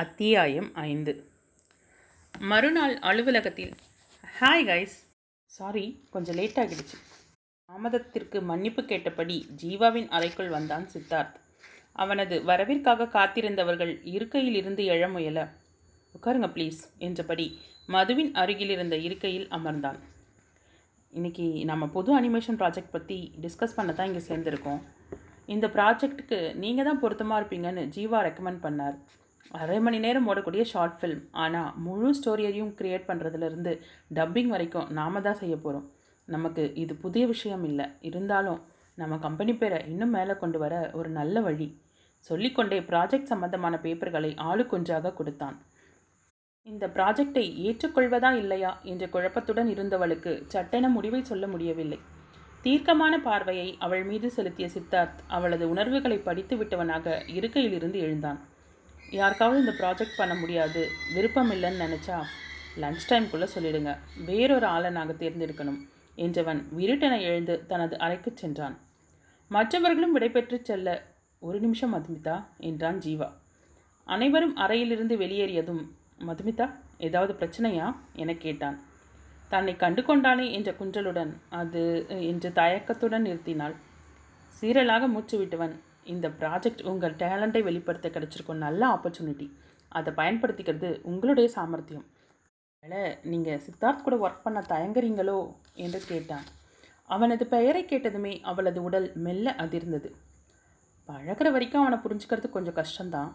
அத்தியாயம் 5. மறுநாள் அலுவலகத்தில் ஹாய் கைஸ், சாரி கொஞ்சம் லேட் ஆகிடுச்சு. தாமதத்திற்கு மன்னிப்பு கேட்டபடி ஜீவாவின் அறைக்குள் வந்தான் சித்தார்த். அவனது வரவிற்காக காத்திருந்தவர்கள் இருக்கையில் இருந்து எழ முயல, உட்காருங்க ப்ளீஸ் என்றபடி மதுவின் அருகில் இருந்த இருக்கையில் அமர்ந்தான். இன்றைக்கி நம்ம புது அனிமேஷன் ப்ராஜெக்ட் பற்றி டிஸ்கஸ் பண்ண தான் இங்கே சேர்ந்துருக்கோம். இந்த ப்ராஜெக்ட்டுக்கு நீங்கள் தான் பொருத்தமாக இருப்பீங்கன்னு ஜீவா ரெக்கமெண்ட் பண்ணார். 1/2 மணி நேரம் ஓடக்கூடிய ஷார்ட் ஃபிலிம், ஆனால் முழு ஸ்டோரியையும் க்ரியேட் பண்ணுறதுலேருந்து டப்பிங் வரைக்கும் நாம் தான் செய்ய போகிறோம். நமக்கு இது புதிய விஷயம் இல்லை, இருந்தாலும் நம்ம கம்பெனி பேரை இன்னும் மேலே கொண்டு வர ஒரு நல்ல வழி சொல்லிக்கொண்டே ப்ராஜெக்ட் சம்பந்தமான பேப்பர்களை ஆளுக்கொன்றாக கொடுத்தான். இந்த ப்ராஜெக்டை ஏற்றுக்கொள்வதா இல்லையா என்ற குழப்பத்துடன் இருந்தவளுக்கு சட்டென முடிவை சொல்ல முடியவில்லை. தீர்க்கமான பார்வையை அவள் மீது செலுத்திய சித்தார்த் அவளது உணர்வுகளை படித்து விட்டவனாக இருக்கையிலிருந்து எழுந்தான். யாருக்காவது இந்த ப்ராஜெக்ட் பண்ண முடியாது, விருப்பம் இல்லைன்னு நினச்சா லன்ச் டைம்குள்ளே சொல்லிடுங்க, வேறொரு ஆளை நாங்கள் தேர்ந்தெடுக்கணும் என்றவன் விருட்டென எழுந்து தனது அறைக்கு சென்றான். மற்றவர்களும் விடைபெற்று செல்ல, ஒரு நிமிஷம் மதுமிதா என்றான் ஜீவா. அனைவரும் அறையிலிருந்து வெளியேறியதும், மதுமிதா ஏதாவது பிரச்சனையா என கேட்டான். தன்னை கண்டு கொண்டானே என்ற குன்றலுடன் அது என்று தயக்கத்துடன் நிறுத்தினாள். சீரலாக மூச்சு விட்டவன், இந்த ப்ராஜெக்ட் உங்கள் டேலண்ட்டை வெளிப்படுத்த கிடச்சிருக்கும் நல்ல ஆப்பர்ச்சுனிட்டி, அதை பயன்படுத்திக்கிறது உங்களுடைய சாமர்த்தியம். அதனால் நீங்கள் சித்தார்த் கூட ஒர்க் பண்ண தயங்குறீங்களோ என்று கேட்டான். அவனது பெயரை கேட்டதுமே அவளது உடல் மெல்ல அதிர்ந்தது. பழகிற வரைக்கும் அவனை புரிஞ்சுக்கிறது கொஞ்சம் கஷ்டம்தான்,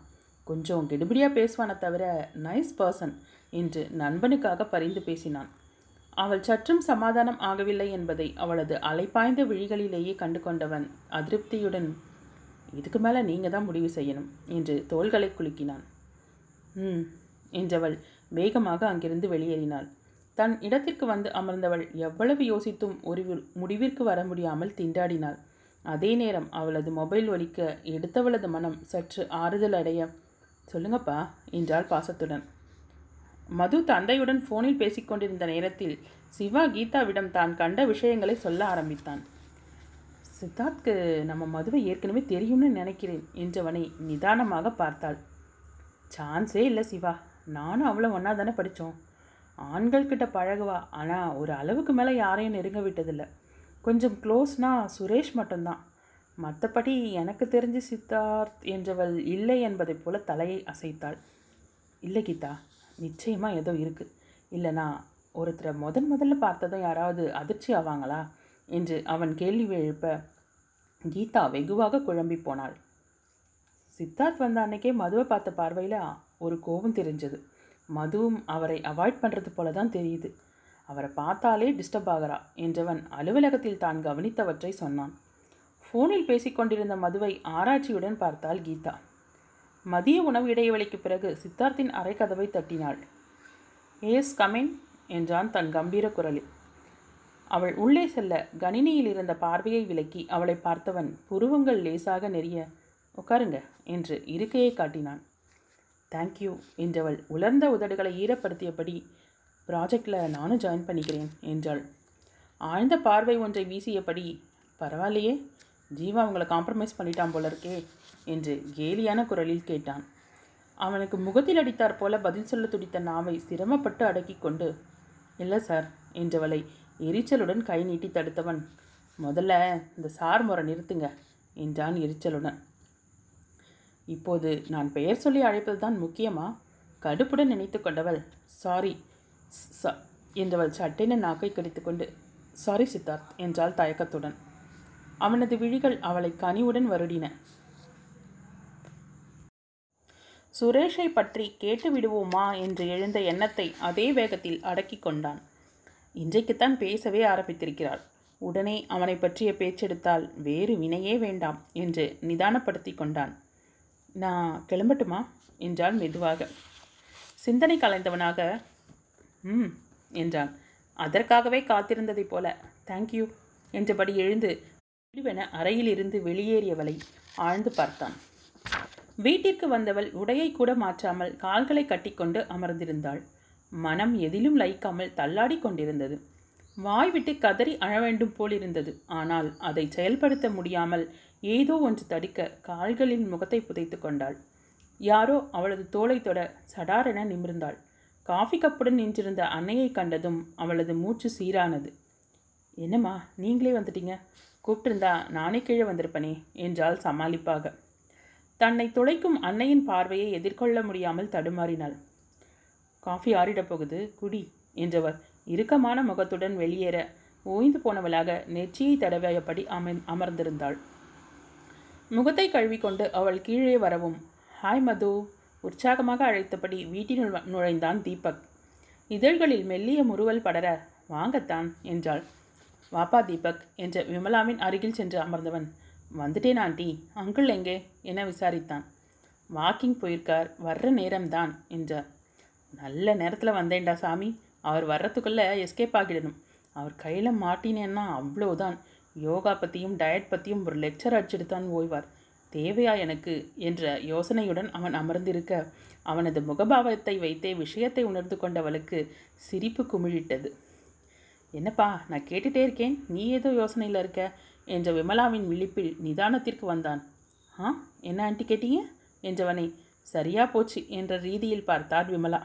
கொஞ்சம் கெடுபடியாக பேசுவானே தவிர நைஸ் பர்சன் என்று நண்பனுக்காக பரிந்து பேசினான். அவள் சற்றும் சமாதானம் ஆகவில்லை என்பதை அவளது அலைப்பாய்ந்த விழிகளிலேயே கண்டு கொண்டவன் அதிருப்தியுடன், இதுக்கு மேலே நீங்கள் தான் முடிவு செய்யணும் என்று தோள்களை குலுக்கினான். என்றவள் வேகமாக அங்கிருந்து வெளியேறினாள். தன் இடத்திற்கு வந்து அமர்ந்தவள் எவ்வளவு யோசித்தும் ஒரு முடிவிற்கு வர முடியாமல் திண்டாடினாள். அதே நேரம் அவளது மொபைல் ஒலிக்க எடுத்தவளது மனம் சற்று ஆறுதல் அடைய, சொல்லுங்கப்பா என்றாள் பாசத்துடன். மது தந்தையுடன் ஃபோனில் பேசிக்கொண்டிருந்த நேரத்தில் சிவா கீதாவிடம் தான் கண்ட விஷயங்களை சொல்ல ஆரம்பித்தான். சித்தார்த்துக்கு நம்ம மதுவை ஏற்கனவே தெரியும்னு நினைக்கிறேன் என்றவனை நிதானமாக பார்த்தாள். சான்ஸே இல்லை சிவா, நானும் அவ்வளோ ஒன்றா தானே படித்தோம். ஆண்கள்கிட்ட பழகுவா, ஆனால் ஒரு அளவுக்கு மேலே யாரையும் நெருங்க விட்டதில்லை. கொஞ்சம் க்ளோஸ்னால் சுரேஷ் மட்டும்தான். மற்றபடி எனக்கு தெரிஞ்சு சித்தார்த் என்றவள் இல்லை என்பதை போல தலையை அசைத்தாள். இல்லை கீதா, நிச்சயமாக ஏதோ இருக்குது. இல்லைனா ஒருத்தரை முதல்ல பார்த்ததும் யாராவது அதிர்ச்சி ஆவாங்களா என்று அவன் கேள்வி எழுப்ப கீதா வெகுவாக குழம்பி போனாள். சித்தார்த் வந்த அன்னைக்கே மதுவை பார்த்த பார்வையில் ஒரு கோபம் தெரிஞ்சது. மதுவும் அவரை அவாய்ட் பண்ணுறது போல தான் தெரியுது, அவரை பார்த்தாலே டிஸ்டர்ப் ஆகிறா என்றவன் அலுவலகத்தில் தான் கவனித்தவற்றை சொன்னான். ஃபோனில் பேசிக்கொண்டிருந்த மதுவை ஆராய்ச்சியுடன் பார்த்தாள் கீதா. மதிய உணவு இடைவெளிக்கு பிறகு சித்தார்த்தின் அறை கதவை தட்டினாள். ஏஸ் கமின் என்றான் தன் கம்பீர குரலில். அவள் உள்ளே செல்ல கணினியில் இருந்த பார்வையை விலக்கி அவளை பார்த்தவன் புருவங்கள் லேசாக நெறிய, உட்காருங்க என்று இருக்கையை காட்டினான். தேங்க்யூ என்றவள் உலர்ந்த உதடுகளை ஈரப்படுத்தியபடி, ப்ராஜெக்டில் நானும் ஜாயின் பண்ணிக்கிறேன் என்றாள். ஆழ்ந்த பார்வை ஒன்றை வீசியபடி, பரவாயில்லையே ஜீவா அவங்கள காம்ப்ரமைஸ் பண்ணிட்டான் போல இருக்கே என்று கேலியான குரலில் கேட்டான். அவனுக்கு முகத்தில் அடித்தார் போல பதில் சொல்ல துடித்த நாவை சிரமப்பட்டு அடக்கி கொண்டு, இல்லை சார் என்றவளை எரிச்சலுடன் கை நீட்டி தடுத்தவன், முதல்ல இந்த சார் முறை நிறுத்துங்க என்றான் எரிச்சலுடன். இப்போது நான் பெயர் சொல்லி அழைப்பது தான் முக்கியமா, கடுப்புடன் நினைத்து கொண்டவள், சாரி என்றவள் சட்டென நாக்கை கடித்து கொண்டு, சாரி சித்தார்த் என்றாள் தயக்கத்துடன். அவனது விழிகள் அவளை கனிவுடன் வருடின. சுரேஷை பற்றி கேட்டு விடுவோமா என்று எழுந்த எண்ணத்தை அதே வேகத்தில் அடக்கி கொண்டான். இன்றைக்குத்தான் பேசவே ஆரம்பித்திருக்கிறாள், உடனே அவனை பற்றிய பேச்செடுத்தால் வேறு வினையே வேண்டாம் என்று நிதானப்படுத்தி கொண்டான். நான் கிளம்பட்டுமா என்றாள் மெதுவாக. சிந்தனை கலைந்தவனாக என்றான். அதற்காகவே காத்திருந்ததைப் போல தேங்க்யூ என்றபடி எழுந்து விடுவென அறையிலிருந்து வெளியேறியவளை ஆழ்ந்து பார்த்தான். வீட்டிற்கு வந்தவள் உடையை கூட மாற்றாமல் கால்களை கட்டிக்கொண்டு அமர்ந்திருந்தாள். மனம் எதிலும் லயிக்காமல் தள்ளாடி கொண்டிருந்தது. வாய் விட்டு கதறி அழவேண்டும் போலிருந்தது, ஆனால் அதை செயல்படுத்த முடியாமல் ஏதோ ஒன்று தடிக்க கால்களின் முகத்தை புதைத்து கொண்டாள். யாரோ அவளது தோலை தொட சடாரென நிமிர்ந்தாள். காஃபி கப்புடன் நின்றிருந்த அன்னையை கண்டதும் அவளது மூச்சு சீரானது. என்னம்மா நீங்களே வந்துட்டீங்க, கூப்பிட்டிருந்தா நானே கீழே வந்திருப்பனே என்றாள் சமாளிப்பாக. தன்னை துளைக்கும் அன்னையின் பார்வையை எதிர்கொள்ள முடியாமல் தடுமாறினாள். காஃபி ஆறிடப்போகுது குடி என்றவர் இறுக்கமான முகத்துடன் வெளியேற ஓய்ந்து போனவளாக நெற்றியை தடவையபடி அமர்ந்திருந்தாள். முகத்தை கழுவிக்கொண்டு அவள் கீழே வரவும் ஹாய் மது உற்சாகமாக அழைத்தபடி வீட்டினுள் நுழைந்தான் தீபக். இதழ்களில் மெல்லிய முறுவல் படர வாங்கத்தான் என்றாள். வாப்பா தீபக் என்ற விமலாவின் அருகில் சென்று அமர்ந்தவன் வந்துட்டேன் ஆண்டி, அங்கிள் எங்கே என விசாரித்தான். வாக்கிங் போயிருக்கார், வர்ற நேரம்தான் என்றார். நல்ல நேரத்தில் வந்தேன்டா சாமி, அவர் வர்றதுக்குள்ளே எஸ்கேப் ஆகிடணும். அவர் கையில் மாட்டினேன்னா அவ்வளோதான், யோகா பற்றியும் டயட் பற்றியும் ஒரு லெக்சர் அடிச்சுடுத்தான் ஓய்வார், தேவையா எனக்கு என்ற யோசனையுடன் அவன் அமர்ந்திருக்க அவனது முகபாவத்தை வைத்தே விஷயத்தை உணர்ந்து கொண்டவளுக்கு சிரிப்பு குமிழிட்டது. என்னப்பா நான் கேட்டுகிட்டே இருக்கேன், நீ ஏதோ யோசனையில் இருக்க என்ற விமலாவின் விழிப்பில் நிதானத்திற்கு வந்தான். ஆ என்ன ஆண்டி கேட்டீங்க என்றவனை சரியா போச்சு என்ற ரீதியில் பார்த்தார் விமலா.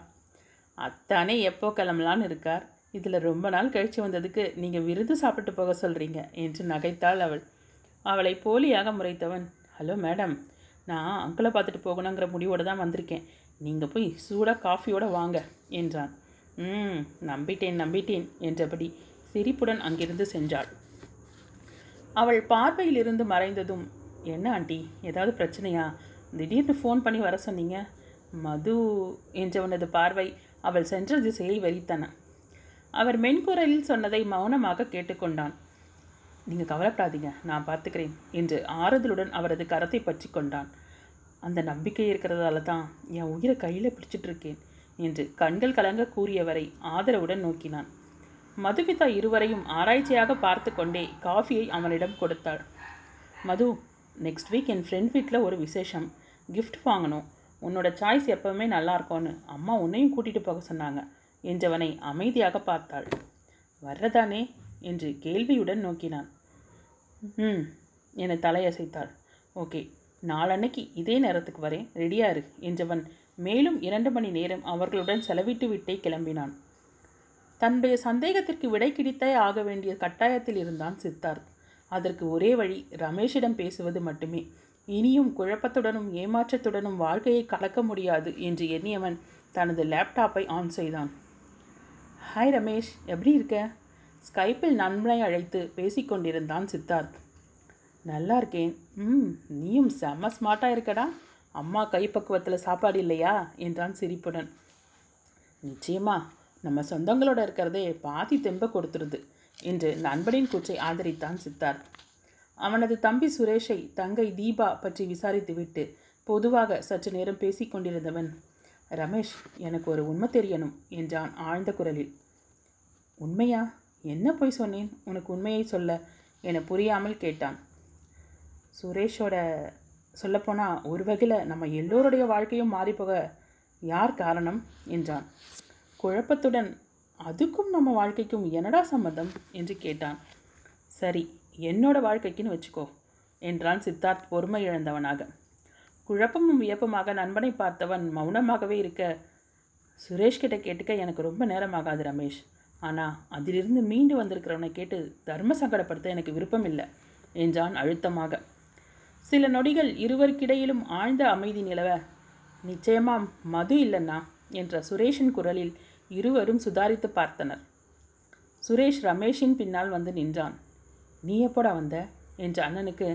அத்தானே எப்போ கிளம்பலான்னு இருக்கார், இதில் ரொம்ப நாள் கழித்து வந்ததுக்கு நீங்கள் விருது சாப்பிட்டு போக சொல்கிறீங்க என்று நகைத்தாள் அவள். அவளை போலியாக முறைத்தவன் ஹலோ மேடம், நான் அங்கிளை பார்த்துட்டு போகணுங்கிற முடிவோடு தான் வந்திருக்கேன், நீங்கள் போய் சூடாக காஃபியோடு வாங்க என்றான். நம்பிட்டேன் என்றபடி சிரிப்புடன் அங்கிருந்து சென்றாள். அவள் பார்வையிலிருந்து மறைந்ததும் என்ன ஆண்டி ஏதாவது பிரச்சனையா, திடீர்னு ஃபோன் பண்ணி வர சொன்னீங்க மது என்றவனது பார்வை அவள் சென்ற திசையை வெறித்தன. அவர் மென்குரலில் சொன்னதை மௌனமாக கேட்டுக்கொண்டான். நீங்கள் கவலைப்படாதீங்க நான் பார்த்துக்கிறேன் என்று ஆறுதலுடன் அவரது கரத்தை பற்றி கொண்டான். அந்த நம்பிக்கை இருக்கிறதால தான் என் உயிரை கையில் பிடிச்சிட்ருக்கேன் என்று கண்கள் கலங்க கூறியவரை ஆதரவுடன் நோக்கினான். மதுமிதா இருவரையும் ஆராய்ச்சியாக பார்த்து கொண்டே காஃபியை அவனிடம் கொடுத்தாள். மது, நெக்ஸ்ட் வீக் என் ஃப்ரெண்ட் வீட்டில் ஒரு விசேஷம், கிஃப்ட் வாங்கணும், உன்னோட சாய்ஸ் எப்போவுமே நல்லாயிருக்கும்னு அம்மா உன்னையும் கூட்டிகிட்டு போக சொன்னாங்க என்றவனை அமைதியாக பார்த்தாள். வர்றதானே என்று கேள்வியுடன் நோக்கினான். ம் என தலையசைத்தாள். ஓகே நாளன்னைக்கு இதே நேரத்துக்கு வரேன், ரெடியாக இரு என்றவன் மேலும் 2 மணி நேரம் அவர்களுடன் செலவிட்டு விட்டே கிளம்பினான். தன்னுடைய சந்தேகத்திற்கு விடை கிடைத்தே ஆக வேண்டிய கட்டாயத்தில் இருந்தான் சித்தார்த். அதற்கு ஒரே வழி ரமேஷிடம் பேசுவது மட்டுமே. இனியும் குழப்பத்துடனும் ஏமாற்றத்துடனும் வாழ்க்கையை கலக்க முடியாது என்று எண்ணியவன் தனது லேப்டாப்பை ஆன் செய்தான். ஹாய் ரமேஷ், எப்படி இருக்க? ஸ்கைப்பில் நண்பனை அழைத்து பேசிக்கொண்டிருந்தான் சித்தார்த். நல்லா இருக்கேன். நீயும் செம்ம ஸ்மார்ட்டாக இருக்கடா, அம்மா கைப்பக்குவத்தில் சாப்பாடு இல்லையா என்றான் சிரிப்புடன். நிச்சயமா, நம்ம சொந்தங்களோட இருக்கிறதே பாதி தெம்ப கொடுத்துருது என்று நண்பனின் கூற்றை ஆதரித்தான் சித்தார்த். அவனது தம்பி சுரேஷை தங்கை தீபா பற்றி விசாரித்துவிட்டு பொதுவாக சற்று நேரம் பேசி கொண்டிருந்தவன் ரமேஷ் எனக்கு ஒரு உண்மை தெரியணும் என்றான் ஆழ்ந்த குரலில். உண்மையா? என்ன போய் சொன்னேன் உனக்கு உண்மையை சொல்ல என புரியாமல் கேட்டான். சுரேஷோட சொல்லப்போனால் ஒரு வகையில் நம்ம எல்லோருடைய வாழ்க்கையும் மாறிப்போக யார் காரணம் என்றான் குழப்பத்துடன். அதுக்கும் நம்ம வாழ்க்கைக்கும் என்னடா சம்மந்தம் என்று கேட்டான். சரி என்னோட வாழ்க்கைக்குன்னு வச்சுக்கோ என்றான் சித்தார்த் பொறுமை இழந்தவனாக. குழப்பமும் வியப்பமாக நண்பனை பார்த்தவன் மௌனமாகவே இருக்க சுரேஷ்கிட்ட கேட்டுக்க எனக்கு ரொம்ப நேரமாகாது ரமேஷ், ஆனால் அதிலிருந்து மீண்டு வந்திருக்கிறவனை கேட்டு தர்ம சங்கடப்படுத்த எனக்கு விருப்பம் இல்லை என்றான் அழுத்தமாக. சில நொடிகள் இருவருக்கிடையிலும் ஆழ்ந்த அமைதி நிலவ நிச்சயமாம் மது இல்லைன்னா என்ற சுரேஷின் குரலில் இருவரும் சுதாரித்து பார்த்தனர். சுரேஷ் ரமேஷின் பின்னால் வந்து நின்றான். நீ எப்போடா வந்த என்ற அண்ணனுக்கு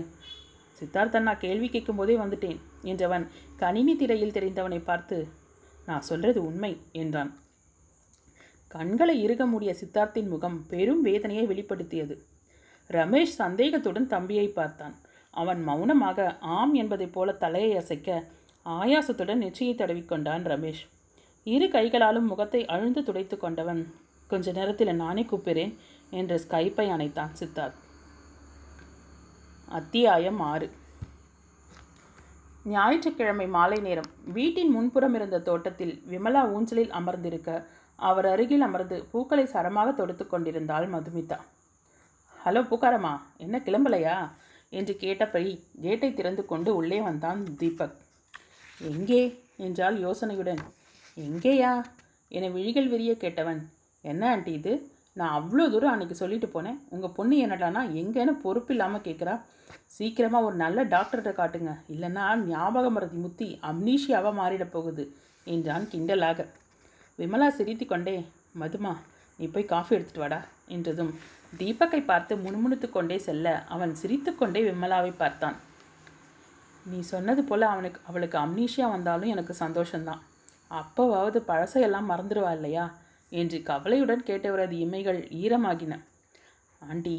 சித்தார்த்தன் நான் கேள்வி கேட்கும்போதே வந்துட்டேன் என்றவன் கணினி திரையில் தெரிந்தவனை பார்த்து நான் சொல்கிறது உண்மை என்றான். கண்களை இறுக மூடிய சித்தார்த்தின் முகம் பெரும் வேதனையை வெளிப்படுத்தியது. ரமேஷ் சந்தேகத்துடன் தம்பியை பார்த்தான். அவன் மௌனமாக ஆம் என்பதைப் போல தலையை அசைக்க ஆயாசத்துடன் நெற்றியை தடவிக்கொண்டான் ரமேஷ். இரு கைகளாலும் முகத்தை அழுந்து துடைத்து கொண்டவன் கொஞ்ச நேரத்தில் நானே கூப்பிறேன் என்ற ஸ்கைப்பை அணைத்தான் சித்தார்த். அத்தியாயம் 6. ஞாயிற்றுக்கிழமை மாலை நேரம் வீட்டின் முன்புறம் இருந்த தோட்டத்தில் விமலா ஊஞ்சலில் அமர்ந்திருக்க அவர் அருகில் அமர்ந்து பூக்களை சரமாக தொடுத்து கொண்டிருந்தாள் மதுமிதா. ஹலோ பூக்காரம்மா, என்ன கிளம்பலையா என்று கேட்டபடி கேட்டை திறந்து கொண்டு உள்ளே வந்தான் தீபக். எங்கே என்றால் யோசனையுடன். எங்கேயா என்னை விழிகள் விரிய கேட்டவன். என்ன ஆண்டி இது, நான் அவ்வளோ தூரம் அன்றைக்கி சொல்லிட்டு போனேன், உங்கள் பொண்ணு என்னடானா எங்கேன்னு பொறுப்பு இல்லாமல் கேட்குறா. சீக்கிரமாக ஒரு நல்ல டாக்டர்கிட்ட காட்டுங்க, இல்லைன்னா ஞாபகம் மறதி முத்தி அம்னீஷியாவாக மாறிட போகுது என்றான் கிண்டலாக. விமலா சிரித்து கொண்டே, மதுமா நீ போய் காஃபி எடுத்துகிட்டு வாடா என்றதும் தீபக்கை பார்த்து முணுமுணுத்து கொண்டே செல்ல அவன் சிரித்து கொண்டே விமலாவை பார்த்தான். நீ சொன்னது போல் அவளுக்கு அம்னீஷியா வந்தாலும் எனக்கு சந்தோஷம்தான். அப்போவாவது பழசையெல்லாம் மறந்துடுவா இல்லையா என்று கவலையுடன் கேட்டவரது இமைகள் ஈரமாகின. ஆண்டி,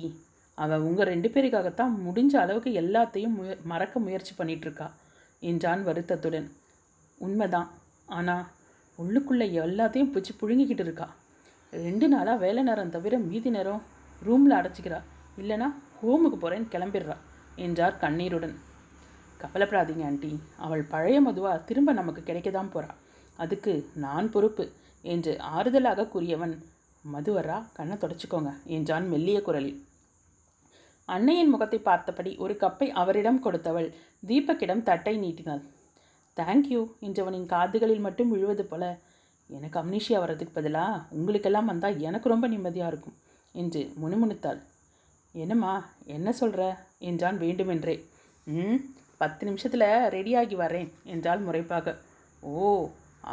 அவள் உங்கள் ரெண்டு பேருக்காகத்தான் முடிஞ்ச அளவுக்கு எல்லாத்தையும் மறக்க முயற்சி பண்ணிகிட்ருக்கா என்றான் வருத்தத்துடன். உண்மைதான், ஆனால் உள்ளுக்குள்ளே எல்லாத்தையும் பிடிச்சி புழுங்கிக்கிட்டு இருக்கா. 2 நாளாக வேலை நேரம் தவிர மீதி நேரம் ரூமில் அடைச்சிக்கிறா, இல்லைனா ஹோமுக்கு போகிறேன்னு கிளம்பிடுறா என்றார் கண்ணீருடன். கவலைப்படாதீங்க ஆண்டி, அவள் பழைய மதுவாக திரும்ப நமக்கு கிடைக்க தான் போகிறா, அதுக்கு நான் பொறுப்பு என்று ஆறுதலாக கூறியவன், மதுவரா கண்ணை தொடச்சிக்கோங்க என்றான் மெல்லிய குரலில். அன்னையின் முகத்தை பார்த்தபடி ஒரு கப்பை அவரிடம் கொடுத்தவள் தீபக்கிடம் தட்டை நீட்டினாள். தேங்க்யூ என்றவனின் காதுகளில் மட்டும் விழுவது போல, எனக்கு அம்னீஷியா வர்றதுக்கு பதிலாக உங்களுக்கெல்லாம் வந்தால் எனக்கு ரொம்ப நிம்மதியாக இருக்கும் என்று முணுமுணுத்தாள். என்னம்மா என்ன சொல்கிற என்றான் வேண்டுமென்றே. 10 நிமிஷத்தில் ரெடியாகி வரேன் என்றால் முறைப்பாக. ஓ,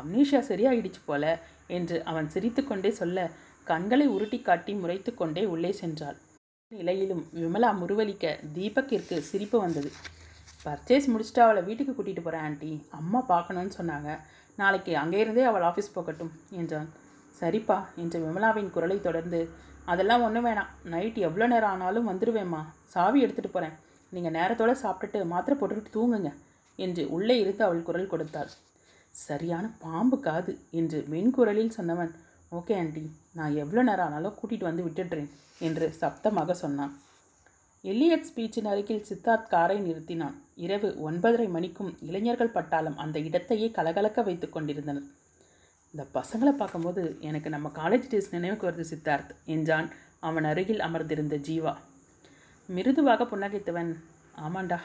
அம்னீஷியா சரியாயிடுச்சு போல என்று அவன் சிரித்து கொண்டே சொல்ல கண்களை உருட்டி காட்டி முறைத்து கொண்டே உள்ளே சென்றாள். நிலையிலும் விமலா முறுவலிக்க தீபக்கிற்கு சிரிப்பு வந்தது. பர்ச்சேஸ் முடிச்சுட்டு அவளை வீட்டுக்கு கூட்டிகிட்டு போகிறேன் ஆண்டி, அம்மா பார்க்கணுன்னு சொன்னாங்க, நாளைக்கு அங்கேருந்தே அவள் ஆஃபீஸ் போகட்டும் என்றான். சரிப்பா என்று விமலாவின் குரலை தொடர்ந்து, அதெல்லாம் ஒன்றும் வேணாம், நைட் எவ்வளோ நேரம் ஆனாலும் வந்துடுவேம்மா, சாவி எடுத்துகிட்டு போகிறேன், நீங்கள் நேரத்தோடு சாப்பிட்டுட்டு மாத்திரை போட்டுட்டு தூங்குங்க என்று உள்ளே இருந்து அவள் குரல் கொடுத்தாள். சரியான பாம்பு காது என்று மென்குரலில் சொன்னவன், ஓகே ஆண்டி, நான் எவ்வளோ நேரம் ஆனாலும் கூட்டிகிட்டு வந்து விட்டுடுறேன் என்று சப்தமாக சொன்னான். எல்லியட் ஸ்பீச்சின் அருகில் சித்தார்த் காரை நிறுத்தினான். இரவு 9:30 மணிக்கும் இளைஞர்கள் பட்டாளம் அந்த இடத்தையே கலகலக்க வைத்து கொண்டிருந்தனர். இந்த பசங்களை பார்க்கும்போது எனக்கு நம்ம காலேஜ் டேஸ் நினைவுக்கு வருது சித்தார்த் என்றான் அவன் அருகில் அமர்ந்திருந்த ஜீவா. மிருதுவாக புன்னகைத்தவன், ஆமாண்டா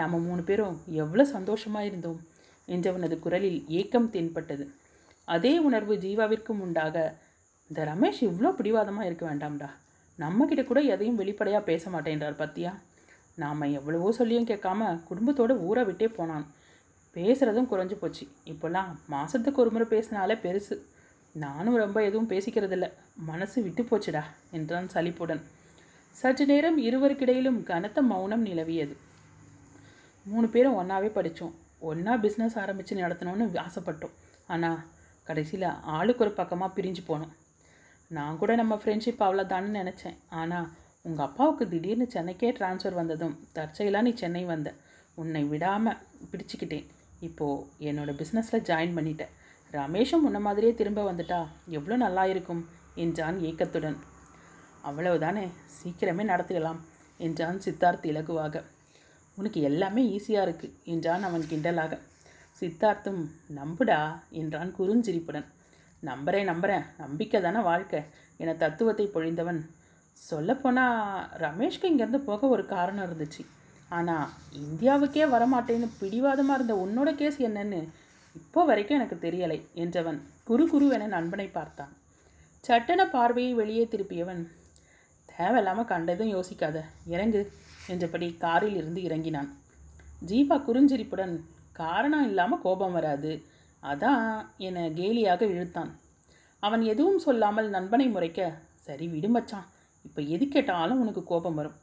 நாம் 3 பேரும் எவ்வளோ சந்தோஷமாக இருந்தோம் என்றவனது குரலில் ஏக்கம் தென்பட்டது. அதே உணர்வு ஜீவாவிற்கும் உண்டாக, இந்த ரமேஷ் இவ்வளோ பிடிவாதமாக இருக்க வேண்டாம்டா, நம்மக்கிட்ட கூட எதையும் வெளிப்படையாக பேச மாட்டேன்றார் பத்தியா, நாம் எவ்வளவோ சொல்லியும் கேட்காம குடும்பத்தோடு ஊரை விட்டே போனான், பேசுகிறதும் குறைஞ்சி போச்சு, இப்போல்லாம் மாதத்துக்கு 1 முறை பேசினாலே பெருசு, நானும் ரொம்ப எதுவும் பேசிக்கிறதில்ல, மனசு விட்டு போச்சுடா என்றான் சலிப்புடன். சற்று நேரம் இருவருக்கிடையிலும் கனத்த மௌனம் நிலவியது. 3 பேரும் ஒன்றாவே படித்தோம், ஒன்றா பிஸ்னஸ் ஆரம்பித்து நடத்தணும்னு ஆசைப்பட்டோம், ஆனால் கடைசியில் ஆளுக்கு ஒரு பக்கமாக பிரிஞ்சு போனோம். நான் கூட நம்ம ஃப்ரெண்ட்ஷிப் அவ்வளோதான்னு நினச்சேன், ஆனால் உங்கள் அப்பாவுக்கு திடீர்னு சென்னைக்கே ட்ரான்ஸ்ஃபர் வந்ததும் தற்செயலாக நீ சென்னை வந்த, உன்னை விடாமல் பிடிச்சிக்கிட்டேன், இப்போது என்னோடய பிஸ்னஸில் ஜாயின் பண்ணிட்டேன், ரமேஷும் உன்ன மாதிரியே திரும்ப வந்துட்டா எவ்வளோ நல்லா இருக்கும் என்றான் ஏக்கத்துடன். அவ்வளவுதானே, சீக்கிரமே நடத்திடலாம் என்றான் சித்தார்த் இலகுவாக. உனக்கு எல்லாமே ஈஸியாக இருக்குது என்றான் அவன் கிண்டலாக. சித்தார்த்தும், நம்புடா என்றான் குறுஞ்சிரிப்புடன். நம்புகிறேன், நம்பிக்கை தானே வாழ்க்கை என தத்துவத்தை பொழிந்தவன், சொல்லப்போனால் ரமேஷ்க்கு இங்கேருந்து போக ஒரு காரணம் இருந்துச்சு, ஆனால் இந்தியாவுக்கே வரமாட்டேன்னு பிடிவாதமாக இருந்த உன்னோட கேஸ் என்னன்னு இப்போ வரைக்கும் எனக்கு தெரியலை என்றவன் குறுகுறுவென நண்பனை பார்த்தான். சட்டென பார்வையை வெளியே திருப்பியவன், தேவையில்லாமல் கண்டதும் யோசிக்காத, இறங்கு என்றபடி காரில் இருந்து இறங்கினான். ஜீவா குறுஞ்சிரிப்புடன், காரணம் இல்லாமல் கோபம் வராது, அதான் என கேலியாக இழுத்தான். அவன் எதுவும் சொல்லாமல் நண்பனை முறைக்க, சரி விடுமச்சான், இப்போ எது கேட்டாலும் உனக்கு கோபம் வரும்,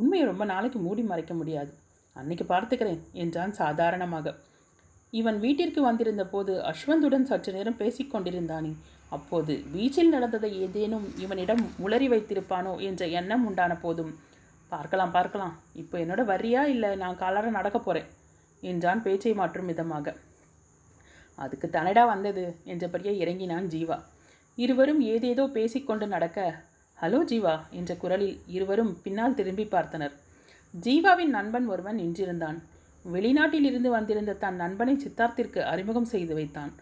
உண்மையை ரொம்ப நாளைக்கு மூடி மறைக்க முடியாது, அன்னைக்கு பார்த்துக்கிறேன் என்றான் சாதாரணமாக. இவன் வீட்டிற்கு வந்திருந்த போது அஸ்வந்துடன் சற்று நேரம் பேசிக்கொண்டிருந்தானே, அப்போது பீச்சில் நடந்ததை ஏதேனும் இவனிடம் உளறி வைத்திருப்பானோ என்ற எண்ணம் உண்டான போதும், பார்க்கலாம் இப்போ என்னோட வரியா இல்லை நான் காலார நடக்க போகிறேன் என்றான் பேச்சை மாற்றும் விதமாக. அதுக்கு தனடா வந்தது என்றபடியே இறங்கினான் ஜீவா. இருவரும் ஏதேதோ பேசிக்கொண்டு நடக்க, ஹலோ ஜீவா என்ற குரலில் இருவரும் பின்னால் திரும்பி பார்த்தனர். ஜீவாவின் நண்பன் ஒருவன் நின்றிருந்தான். வெளிநாட்டிலிருந்து வந்திருந்த தன் நண்பனை சித்தார்த்திற்கு அறிமுகம் செய்து வைத்தான்.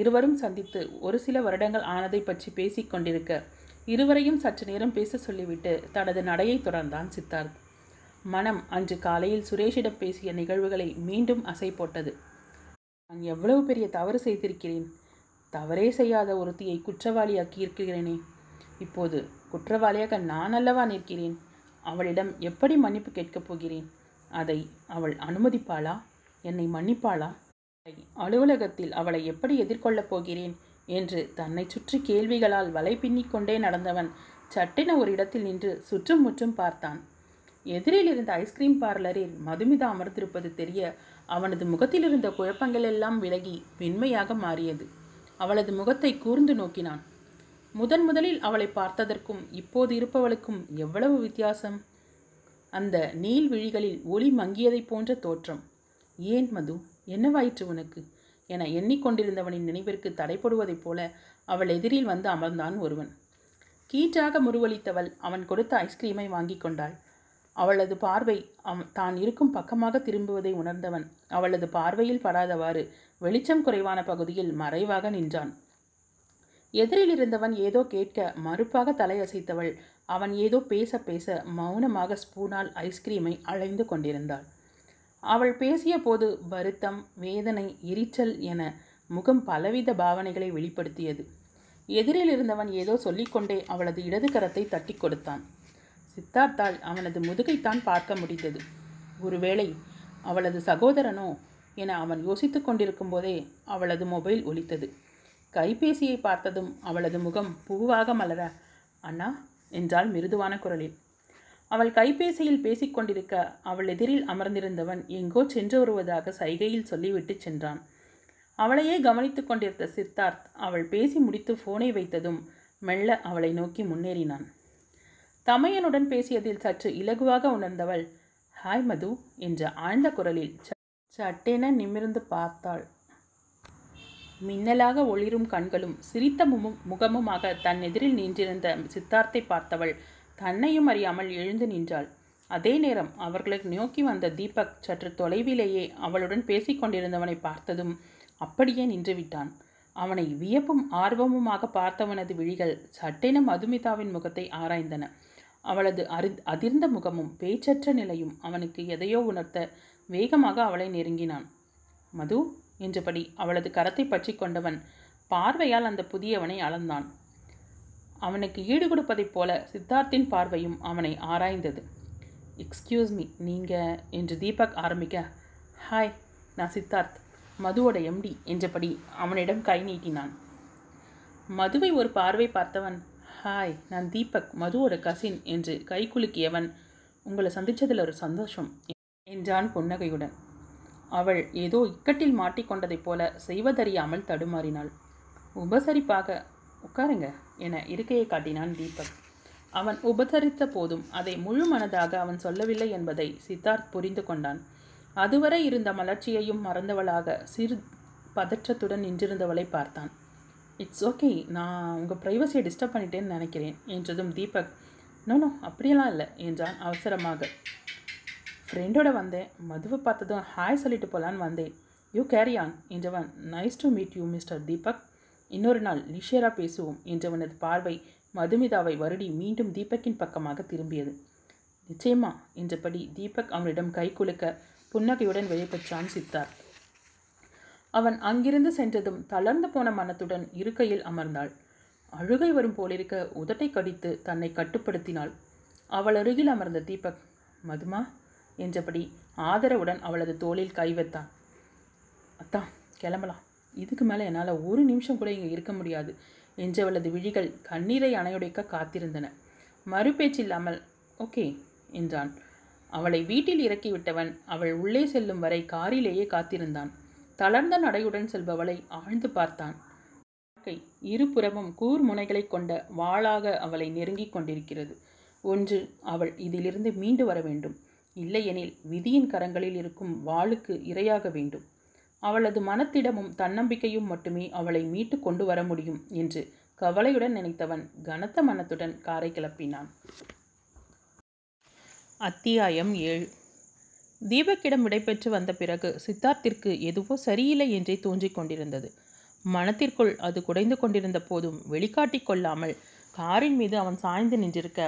இருவரும் சந்தித்து ஒரு சில வருடங்கள் ஆனதை பற்றி பேசிக்கொண்டிருக்க இருவரையும் சற்று நேரம் பேச சொல்லிவிட்டு தனது நடையை தொடர்ந்தான் சித்தார்த். மனம் அன்று காலையில் சுரேஷிடம் பேசிய நிகழ்வுகளை மீண்டும் அசை போட்டது. நான் எவ்வளவு பெரிய தவறு செய்திருக்கிறேன். தவறே செய்யாத ஒருத்தியை குற்றவாளியாக்கி இருக்கிறேனே. இப்போது குற்றவாளியாக நான் அல்லவா நிற்கிறேன். அவளிடம் எப்படி மன்னிப்பு கேட்கப் போகிறேன்? அதை அவள் அனுமதிப்பாளா? என்னை மன்னிப்பாளா? அலுவலகத்தில் அவளை எப்படி எதிர்கொள்ளப் போகிறேன் என்று தன்னை சுற்றி கேள்விகளால் வலை பின்னிக்கொண்டே நடந்தவன் சட்டென ஒரு இடத்தில் நின்று சுற்றும் முற்றும் பார்த்தான். எதிரில் இருந்த ஐஸ்கிரீம் பார்லரில் மதுமிதா அமர்ந்திருப்பது தெரிய அவனது முகத்தில் இருந்த குழப்பங்கள் எல்லாம் விலகி வெண்மையாக மாறியது. அவளது முகத்தை கூர்ந்து நோக்கினான். முதன் முதலில் அவளை பார்த்ததற்கும் இப்போது இருப்பவளுக்கும் எவ்வளவு வித்தியாசம்! அந்த நீள் விழிகளில் ஒளி மங்கியதைப் போன்ற தோற்றம். ஏன் மது, என்னவாயிற்று உனக்கு என எண்ணிக்கொண்டிருந்தவனின் நினைவிற்கு தடைப்படுவதைப் போல அவள் எதிரில் வந்து அமர்ந்தான் ஒருவன். கீற்றாக முருவளித்தவள் அவன் கொடுத்த ஐஸ்கிரீமை வாங்கி கொண்டாள். அவளது பார்வை தான் இருக்கும் பக்கமாக திரும்புவதை உணர்ந்தவன் அவளது பார்வையில் படாதவாறு வெளிச்சம் குறைவான பகுதியில் மறைவாக நின்றான். எதிரில் இருந்தவன் ஏதோ கேட்க மறுப்பாக தலையசைத்தவள் அவன் ஏதோ பேச பேச மௌனமாக ஸ்பூனால் ஐஸ்கிரீமை அலைந்து கொண்டிருந்தாள். அவள் பேசிய போது வருத்தம், வேதனை, எரிச்சல் என முகம் பலவித பாவனைகளை வெளிப்படுத்தியது. எதிரில் இருந்தவன் ஏதோ சொல்லிக்கொண்டே அவளது இடது கரத்தை தட்டி கொடுத்தான். சித்தார்த்தால் அவனது முதுகைத்தான் பார்க்க முடிந்தது. ஒருவேளை அவளது சகோதரனோ என அவன் யோசித்து கொண்டிருக்கும் போதே அவளது மொபைல் ஒலித்தது. கைபேசியை பார்த்ததும் அவளது முகம் பூவாக மலர அண்ணா என்றாள் மிருதுவான குரலில். அவள் கைபேசியில் பேசிக்கொண்டிருக்க அவள் எதிரில் அமர்ந்திருந்தவன் எங்கோ சென்று வருவதாக சைகையில் சொல்லிவிட்டு சென்றான். அவளையே கவனித்து கொண்டிருந்த சித்தார்த் அவள் பேசி முடித்து ஃபோனை வைத்ததும் மெல்ல அவளை நோக்கி முன்னேறினான். தமையனுடன் பேசியதில் சற்று இலகுவாக உணர்ந்தவள் ஹாய் மது என்ற ஆழ்ந்த குரலில் சட்டென நிமிர்ந்து பார்த்தாள். மின்னலாக ஒளிரும் கண்களும் சிரித்த முகமுமாக தன் எதிரில் நின்றிருந்த சித்தார்த்தை பார்த்தவள் தன்னையும் அறியாமல் எழுந்து நின்றாள். அதே நேரம் அவர்களை நோக்கி வந்த தீபக் சற்று தொலைவிலேயே அவளுடன் பேசிக்கொண்டிருந்தவனை பார்த்ததும் அப்படியே நின்றுவிட்டான். அவனை வியப்பும் ஆர்வமுமாக பார்த்தவனது விழிகள் சட்டென மதுமிதாவின் முகத்தை ஆராய்ந்தன. அவளது அதிர்ந்த முகமும் பேச்சற்ற நிலையும் அவனுக்கு எதையோ உணர்த்த வேகமாக அவளை நெருங்கினான். மது என்றபடி அவளது கரத்தை பற்றி கொண்டவன் பார்வையால் அந்த புதியவனை அளந்தான். அவனுக்கு ஈடுகொடுப்பதைப் போல சித்தார்த்தின் பார்வையும் அவனை ஆராய்ந்தது. எக்ஸ்கியூஸ் மீ நீங்கள் என்று தீபக் ஆரம்பிக்க ஹாய் நான் சித்தார்த் மதுவோட எம்டி என்றபடி அவனிடம் கை நீட்டினான். மதுவை ஒரு பார்வை பார்த்தவன் ஹாய் நான் தீபக் மதுவோட கசின் என்று கை குலுக்கியவன் உங்களை சந்தித்ததில் ஒரு சந்தோஷம் என்றான் புன்னகையுடன். அவள் ஏதோ இக்கட்டில் மாட்டிக்கொண்டதைப் போல செய்வதறியாமல் தடுமாறினாள். உபசரிப்பாக உட்காருங்க என இருக்கையை காட்டினான் தீபக். அவன் உபசரித்த போதும் அதை முழு மனதாக அவன் சொல்லவில்லை என்பதை சித்தார்த் புரிந்து கொண்டான். அதுவரை இருந்த மலர்ச்சியையும் மறந்தவளாக சிறு பதற்றத்துடன் நின்றிருந்தவளை பார்த்தான். இட்ஸ் ஓகே நான் உங்கள் ப்ரைவசியை டிஸ்டர்ப் பண்ணிட்டேன்னு நினைக்கிறேன் என்றதும் தீபக் நோ அப்படியெல்லாம் இல்லை என்றான் அவசரமாக. ஃப்ரெண்டோட வந்தேன் மதுவை பார்த்ததும் ஹாய் சொல்லிட்டு போகலான்னு வந்தேன் யூ கேரி ஆன் என்றவன் nice to meet you mister Deepak இன்னொரு நாள் நிஷேரா பேசுவோம் என்றவனது பார்வை மதுமிதாவை வருடி மீண்டும் தீபக்கின் பக்கமாக திரும்பியது. நிச்சயமா என்றபடி தீபக் அவனிடம் கை குலுக்க புன்னகையுடன் வெளிப்பட்டான் சித்தார்த். அவன் அங்கிருந்து சென்றதும் தளர்ந்து போன மனத்துடன் இருக்கையில் அமர்ந்தாள். அழுகை வரும் போலிருக்க உதட்டை கடித்து தன்னை கட்டுப்படுத்தினாள். அவள் அருகில் அமர்ந்த தீபக் மதுமா என்றபடி ஆதரவுடன் அவளது தோளில் கை வைத்தான். அத்தான் கிளம்பலாம் இதுக்கு மேலே என்னால் ஒரு நிமிஷம் கூட இங்கே இருக்க முடியாது என்றவளது விழிகள் கண்ணீரை அணையுடைக்க காத்திருந்தன. மறுபேச்சில்லாமல் ஓகே என்றான். அவளை வீட்டில் இறக்கிவிட்டவன் அவள் உள்ளே செல்லும் வரை காரிலேயே காத்திருந்தான். தளர்ந்த நடையுடன் செல்பவளை ஆழ்ந்து பார்த்தான். வாழ்க்கை இருபுறமும் கூர்முனைகளை கொண்ட வாளாக அவளை நெருங்கி கொண்டிருக்கிறது. ஒன்று, அவள் இதிலிருந்து மீண்டு வர வேண்டும். இல்லையெனில் விதியின் கரங்களில் இருக்கும் வாளுக்கு இரையாக வேண்டும். அவளது மனத்திடமும் தன்னம்பிக்கையும் மட்டுமே அவளை மீட்டு கொண்டு வர முடியும் என்று கவலையுடன் நினைத்தவன் கனத்த மனத்துடன் காரை கிளப்பினான். அத்தியாயம் 7. தீபக்கிடம் விடைபெற்று வந்த பிறகு சித்தார்த்திற்கு எதுவோ சரியில்லை என்றே தோன்றிக் கொண்டிருந்தது. மனத்திற்குள் அது குடைந்து கொண்டிருந்த போதும் வெளிக்காட்டி கொள்ளாமல் காரின் மீது அவன் சாய்ந்து நின்றிருக்க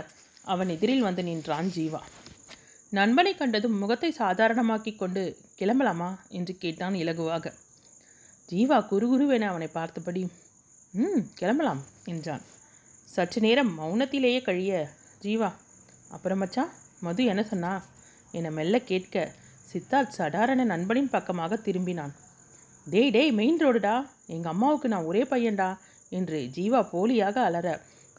அவன் எதிரில் வந்து நின்றான் ஜீவா. நண்பனை கண்டதும் முகத்தை சாதாரணமாக்கி கொண்டு கிளம்பலாமா என்று கேட்டான் இலகுவாக. ஜீவா குறுகுருவென அவனை பார்த்தபடி கிளம்பலாம் என்றான். சற்று நேரம் மௌனத்திலேயே கழிய ஜீவா, அப்புறமச்சா மது என்ன சொன்னா என மெல்ல கேட்க சித்தார்த் சடாரண நண்பனின் பக்கமாக திரும்பினான். டேய் டேய் மெயின் ரோடுடா, எங்கள் அம்மாவுக்கு நான் ஒரே பையன்டா என்று ஜீவா போலியாக அலற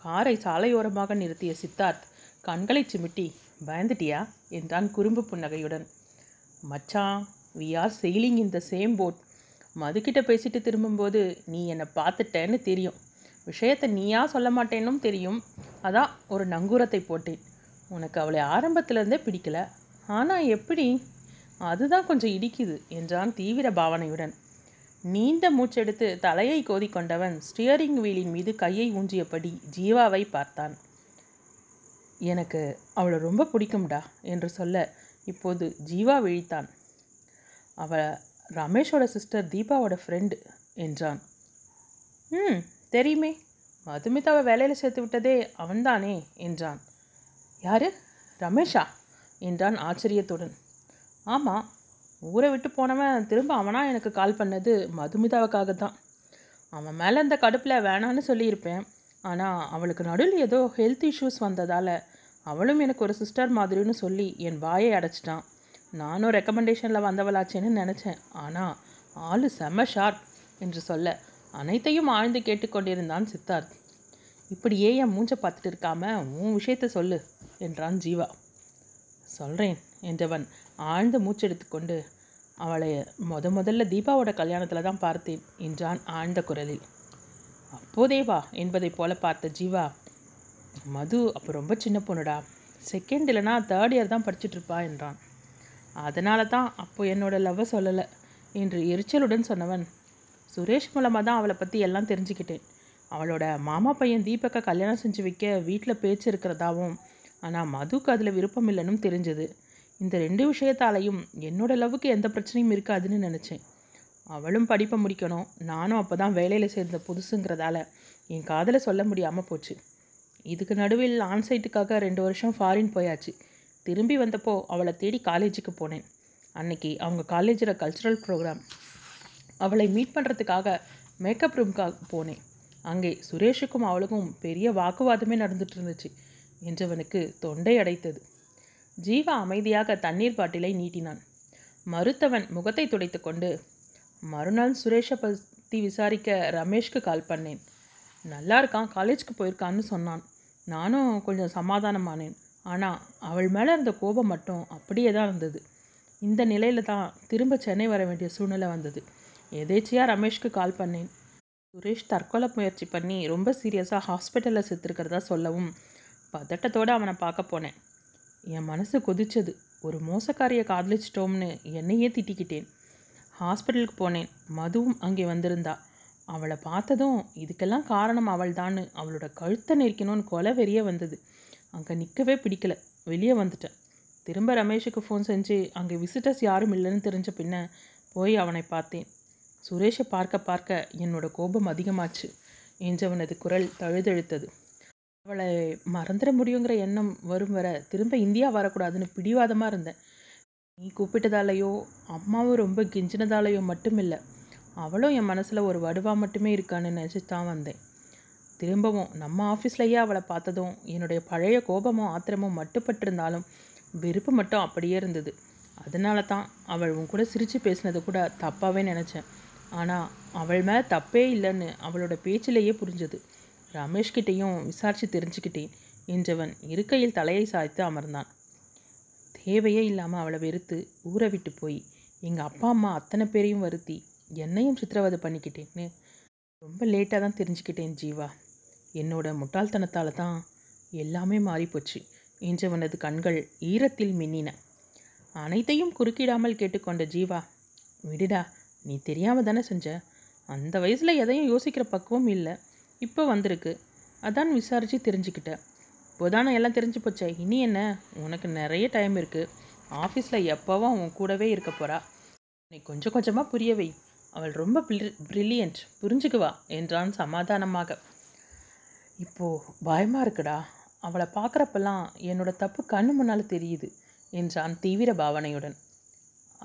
காரை சாலையோரமாக நிறுத்திய சித்தார்த் கண்களை சிமிட்டி பயந்துட்டியா என்றான் குறும்பு புன்னகையுடன். மச்சான், we are sailing in the same boat. மதுக்கிட்ட பேசிட்டு திரும்பும்போது நீ என்னை பார்த்துட்டேன்னு தெரியும், விஷயத்தை நீயா சொல்ல மாட்டேன்னும் தெரியும், அதான் ஒரு நங்கூரத்தை போட்டேன். உனக்கு அவளை ஆரம்பத்திலேருந்தே பிடிக்கல, ஆனால் எப்படி அதுதான் கொஞ்சம் இடிக்குது என்றான் தீவிர பாவனையுடன். நீண்ட மூச்செடுத்து தலையை கோதிக்கொண்டவன் ஸ்டியரிங் வீலின் மீது கையை ஊன்றியபடி ஜீவாவை பார்த்தான். எனக்கு அவளை ரொம்ப பிடிக்கும்டா என்று சொல்ல இப்போது ஜீவா விழித்தான். அவள் ரமேஷோட சிஸ்டர் தீபாவோட ஃப்ரெண்டு என்றான். தெரியுமே, மதுமிதாவை வேலையில் சேர்த்து விட்டதே அவன்தானே என்றான். யாரு, ரமேஷா என்றான் ஆச்சரியத்துடன். ஆமாம், ஊரை விட்டு போனவன் திரும்ப அவனா எனக்கு கால் பண்ணது மதுமிதாவுக்காக தான். அவன் மேலே அந்த கடுப்பில் வேணான்னு சொல்லியிருப்பேன், ஆனால் அவளுக்கு நடுவில் ஏதோ ஹெல்த் இஷ்யூஸ் வந்ததால் அவளும் எனக்கு ஒரு சிஸ்டர் மாதிரின்னு சொல்லி என் வாயை அடைச்சிட்டான். நானும் ரெக்கமெண்டேஷனில் வந்தவளாச்சேன்னு நினச்சேன், ஆனால் ஆளு செம ஷார்ப் என்று சொல்ல அனைத்தையும் ஆழ்ந்து கேட்டுக்கொண்டிருந்தான் சித்தார்த். இப்படியே என் மூஞ்சை பார்த்துட்டு இருக்காம உன் விஷயத்தை சொல்லு என்றான் ஜீவா. சொல்கிறேன் என்றவன் ஆழ்ந்து மூச்செடுத்துக்கொண்டு, அவளை முதல்ல தீபாவோட கல்யாணத்தில் தான் பார்த்தேன் என்றான் ஆழ்ந்த குரலில். அப்போதேவா என்பதை போல பார்த்த ஜீவா, மது அப்போ ரொம்ப சின்ன பொண்ணுடா, செகண்ட் இல்லைனா தேர்ட் இயர் தான் படிச்சுட்ருப்பா என்றான். அதனால தான் அப்போ என்னோடய லவ்வை சொல்லலை என்று எரிச்சலுடன் சொன்னவன், சுரேஷ் மூலமாக தான் அவளை பற்றி எல்லாம் தெரிஞ்சுக்கிட்டேன். அவளோட மாமா பையன் தீபக்கை கல்யாணம் செஞ்சு வைக்க வீட்டில் பேச்சு இருக்கிறதாவும், ஆனால் மதுக்கு அதில் விருப்பம் இல்லைன்னு தெரிஞ்சது. இந்த ரெண்டு விஷயத்தாலையும் என்னோடய லவ்வுக்கு எந்த பிரச்சனையும் இருக்காதுன்னு நினச்சேன். அவளும் படிப்பை முடிக்கணும், நானும் அப்போ தான் வேலையில் சேர்ந்த புதுசுங்கிறதால என் காதலை சொல்ல முடியாமல் போச்சு. இதுக்கு நடுவில் ஆன்சைட்டுக்காக 2 வருஷம் ஃபாரின் போயாச்சு. திரும்பி வந்தப்போ அவளை தேடி காலேஜுக்கு போனேன். அன்னைக்கு அவங்க காலேஜில் கல்ச்சுரல் ப்ரோக்ராம். அவளை மீட் பண்ணுறதுக்காக மேக்கப் ரூம்காக போனேன். அங்கே சுரேஷுக்கும் அவளுக்கும் பெரிய வாக்குவாதமே நடந்துகிட்டு இருந்துச்சு என்றவனுக்கு தொண்டை அடைத்தது. ஜீவா அமைதியாக தண்ணீர் பாட்டிலை நீட்டினான். மறுத்தவன் முகத்தை துடைத்து கொண்டு, மறுநாள் சுரேஷை பற்றி விசாரிக்க ரமேஷ்க்கு கால் பண்ணேன். நல்லா இருக்கான், காலேஜுக்கு போயிருக்கான்னு சொன்னான். நானும் கொஞ்சம் சமாதானமானேன், ஆனால் அவள் மேலே இருந்த கோபம் மட்டும் அப்படியே தான் இருந்தது. இந்த நிலையில் தான் திரும்ப சென்னை வர வேண்டிய சூழ்நிலை வந்தது. எதேச்சியாக ரமேஷ்க்கு கால் பண்ணேன். சுரேஷ் தற்கொலை முயற்சி பண்ணி ரொம்ப சீரியஸாக ஹாஸ்பிட்டலில் செத்துருக்கிறதா சொல்லவும் பதட்டத்தோடு அவனை பார்க்க போனேன். என் மனசு கொதிச்சது. ஒரு மோசக்காரியை காதலிச்சிட்டோம்னு என்னையே திட்டிக்கிட்டேன். ஹாஸ்பிட்டலுக்கு போனேன். மதுவும் அங்கே வந்திருந்தா. அவளை பார்த்ததும் இதுக்கெல்லாம் காரணம் அவள் தான், அவளோட கழுத்தை நெரிக்கணும்னு கொலை வெறியே வந்தது. அங்கே நிற்கவே பிடிக்கல, வெளியே வந்துட்டேன். திரும்ப ரமேஷுக்கு ஃபோன் செஞ்சு அங்கே விசிட்டர்ஸ் யாரும் இல்லைன்னு தெரிஞ்ச பின்ன போய் அவனை பார்த்தேன். சுரேஷை பார்க்க என்னோடய கோபம் அதிகமாச்சு என்றவனது குரல் தழுதழுத்தது. அவளை மறந்துட முடியுங்கிற எண்ணம் வரும் வர திரும்ப இந்தியா வரக்கூடாதுன்னு பிடிவாதமாக இருந்தேன். நீ கூப்பிட்டதாலேயோ அம்மாவும் ரொம்ப கெஞ்சினதாலேயோ மட்டும் இல்லை, அவளும் என் மனசில் ஒரு வடுவாக மட்டுமே இருக்கான்னு நினச்சி தான் வந்தேன். திரும்பவும் நம்ம ஆஃபீஸ்லையே அவளை பார்த்ததும் என்னுடைய பழைய கோபமும் ஆத்திரமும் மட்டுப்பட்டிருந்தாலும் வெறுப்பு மட்டும் அப்படியே இருந்தது. அதனால தான் அவள் உன் கூட சிரித்து பேசினது கூட தப்பாகவே நினச்சேன். ஆனால் அவள் மேலே தப்பே இல்லைன்னு அவளோட பேச்சிலேயே புரிஞ்சது. ரமேஷ்கிட்டையும் விசாரித்து தெரிஞ்சுக்கிட்டேன் என்றவன் இருக்கையில் தலையை சாய்த்து அமர்ந்தான். தேவையே இல்லாமல் அவளை வெறுத்து ஊரை விட்டு போய் எங்கள் அப்பா அம்மா அத்தனை பேரையும் வருத்தி என்னையும் சித்திரவதை பண்ணிக்கிட்டேன்னு ரொம்ப லேட்டாக தான் தெரிஞ்சுக்கிட்டேன் ஜீவா. என்னோட முட்டாள்தனத்தால் தான் எல்லாமே மாறிப்போச்சு என்றவனது கண்கள் ஈரத்தில் மின்னின. அனைத்தையும் குறுக்கிடாமல் கேட்டுக்கொண்ட ஜீவா, விடுடா, நீ தெரியாமல் தானே செஞ்ச, அந்த வயசில் எதையும் யோசிக்கிற பக்குவம் இல்லை, இப்போ வந்திருக்கு, அதான் விசாரித்து தெரிஞ்சுக்கிட்ட. இப்போதானே எல்லாம் தெரிஞ்சு போச்சே, இனி என்ன, உனக்கு நிறைய டைம் இருக்குது, ஆஃபீஸில் எப்போவும் உன் கூடவே இருக்க போகிறா, நீ கொஞ்சம் கொஞ்சமாக புரியவை, அவள் ரொம்ப பிரில்லியன்ட், புரிஞ்சுக்குவா என்றான் சமாதானமாக. இப்போது பயமாக இருக்குடா, அவளை பார்க்குறப்பெல்லாம் என்னோட தப்பு கண்ணு முன்னால் தெரியுது என்றான் தீவிர பாவனையுடன்.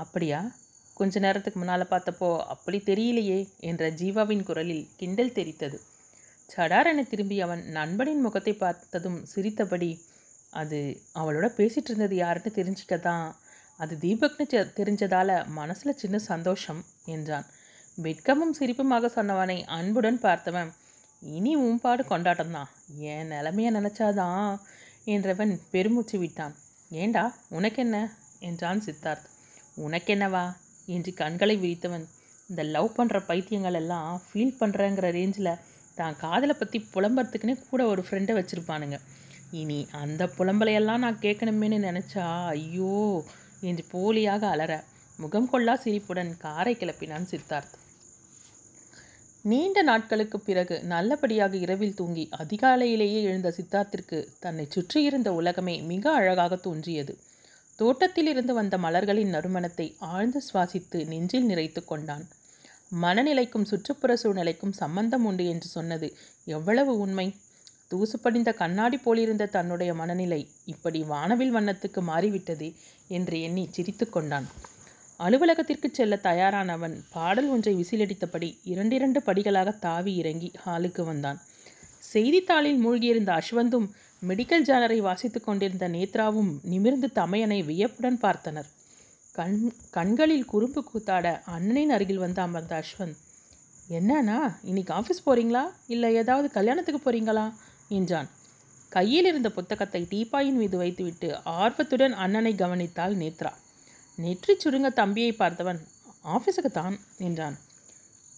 அப்படியா, கொஞ்ச நேரத்துக்கு முன்னால் பார்த்தப்போ அப்படி தெரியலையே என்ற ஜீவாவின் குரலில் கிண்டல் தெரித்தது. சடாரென திரும்பி அவன் நண்பனின் முகத்தை பார்த்ததும் சிரித்தபடி, அது அவளோட பேசிகிட்டு இருந்தது யாருன்னு தெரிஞ்சிக்க தான், அது தீபக்னு தெரிஞ்சதால் மனசில் சின்ன சந்தோஷம் என்றான். வெட்கமும் சிரிப்புமாக சொன்னவனை அன்புடன் பார்த்தவன், இனி உம்பாடு கொண்டாட்டம்தான், என் நிலைமையை நினச்சாதான் என்றவன் பெருமூச்சு விட்டான். ஏண்டா உனக்கென்ன என்றான் சித்தார்த். உனக்கென்னவா என்று கண்களை விரித்தவன், இந்த லவ் பண்ணுற பைத்தியங்கள் எல்லாம் ஃபீல் பண்ணுறங்கிற ரேஞ்சில் தான் காதலை பற்றி புலம்புறதுக்குன்னே கூட ஒரு ஃப்ரெண்டை வச்சுருப்பானுங்க. இனி அந்த புலம்பலையெல்லாம் நான் கேட்கணுமேனு நினச்சா ஐயோ என்று போலியாக அலற முகம் கொள்ளா சிரிப்புடன் காரை கிளப்பினான் சித்தார்த். நீண்ட நாட்களுக்கு பிறகு நல்லபடியாக இரவில் தூங்கி அதிகாலையிலேயே எழுந்த சித்தார்த்திற்கு தன்னை சுற்றியிருந்த உலகமே மிக அழகாக தோன்றியது. தோட்டத்தில் இருந்து வந்த மலர்களின் நறுமணத்தை ஆழ்ந்து சுவாசித்து நெஞ்சில் நிறைத்து கொண்டான். மனநிலைக்கும் சுற்றுப்புற சூழ்நிலைக்கும் சம்பந்தம் உண்டு என்று சொன்னது எவ்வளவு உண்மை! தூசுப்படிந்த கண்ணாடி போலிருந்த தன்னுடைய மனநிலை இப்படி வானவில் வண்ணத்துக்கு மாறிவிட்டது என்று எண்ணி சிரித்து கொண்டான். அலுவலகத்திற்கு செல்ல தயாரானவன் பாடல் ஒன்றை விசிலடித்தபடி 2 படிகளாக தாவி இறங்கி ஹாலுக்கு வந்தான். செய்தித்தாளில் மூழ்கியிருந்த அஸ்வந்தும் மெடிக்கல் ஜேர்னலை வாசித்து கொண்டிருந்த நேத்ராவும் நிமிர்ந்து தமையனை வியப்புடன் பார்த்தனர். கண்களில் குறும்பு கூத்தாட அண்ணனின் அருகில் வந்து அமர்ந்த அஸ்வந்த், என்னன்னா இன்னைக்கு ஆஃபீஸ் போகிறீங்களா, இல்லை ஏதாவது கல்யாணத்துக்கு போகிறீங்களா என்றான். கையில் இருந்த புத்தகத்தை டீப்பாயின் மீது வைத்துவிட்டு ஆர்வத்துடன் அண்ணனை கவனித்தாள் நேத்ரா. நெற்றி சுருங்க தம்பியை பார்த்தவன், ஆஃபீஸுக்கு தான் என்றான்.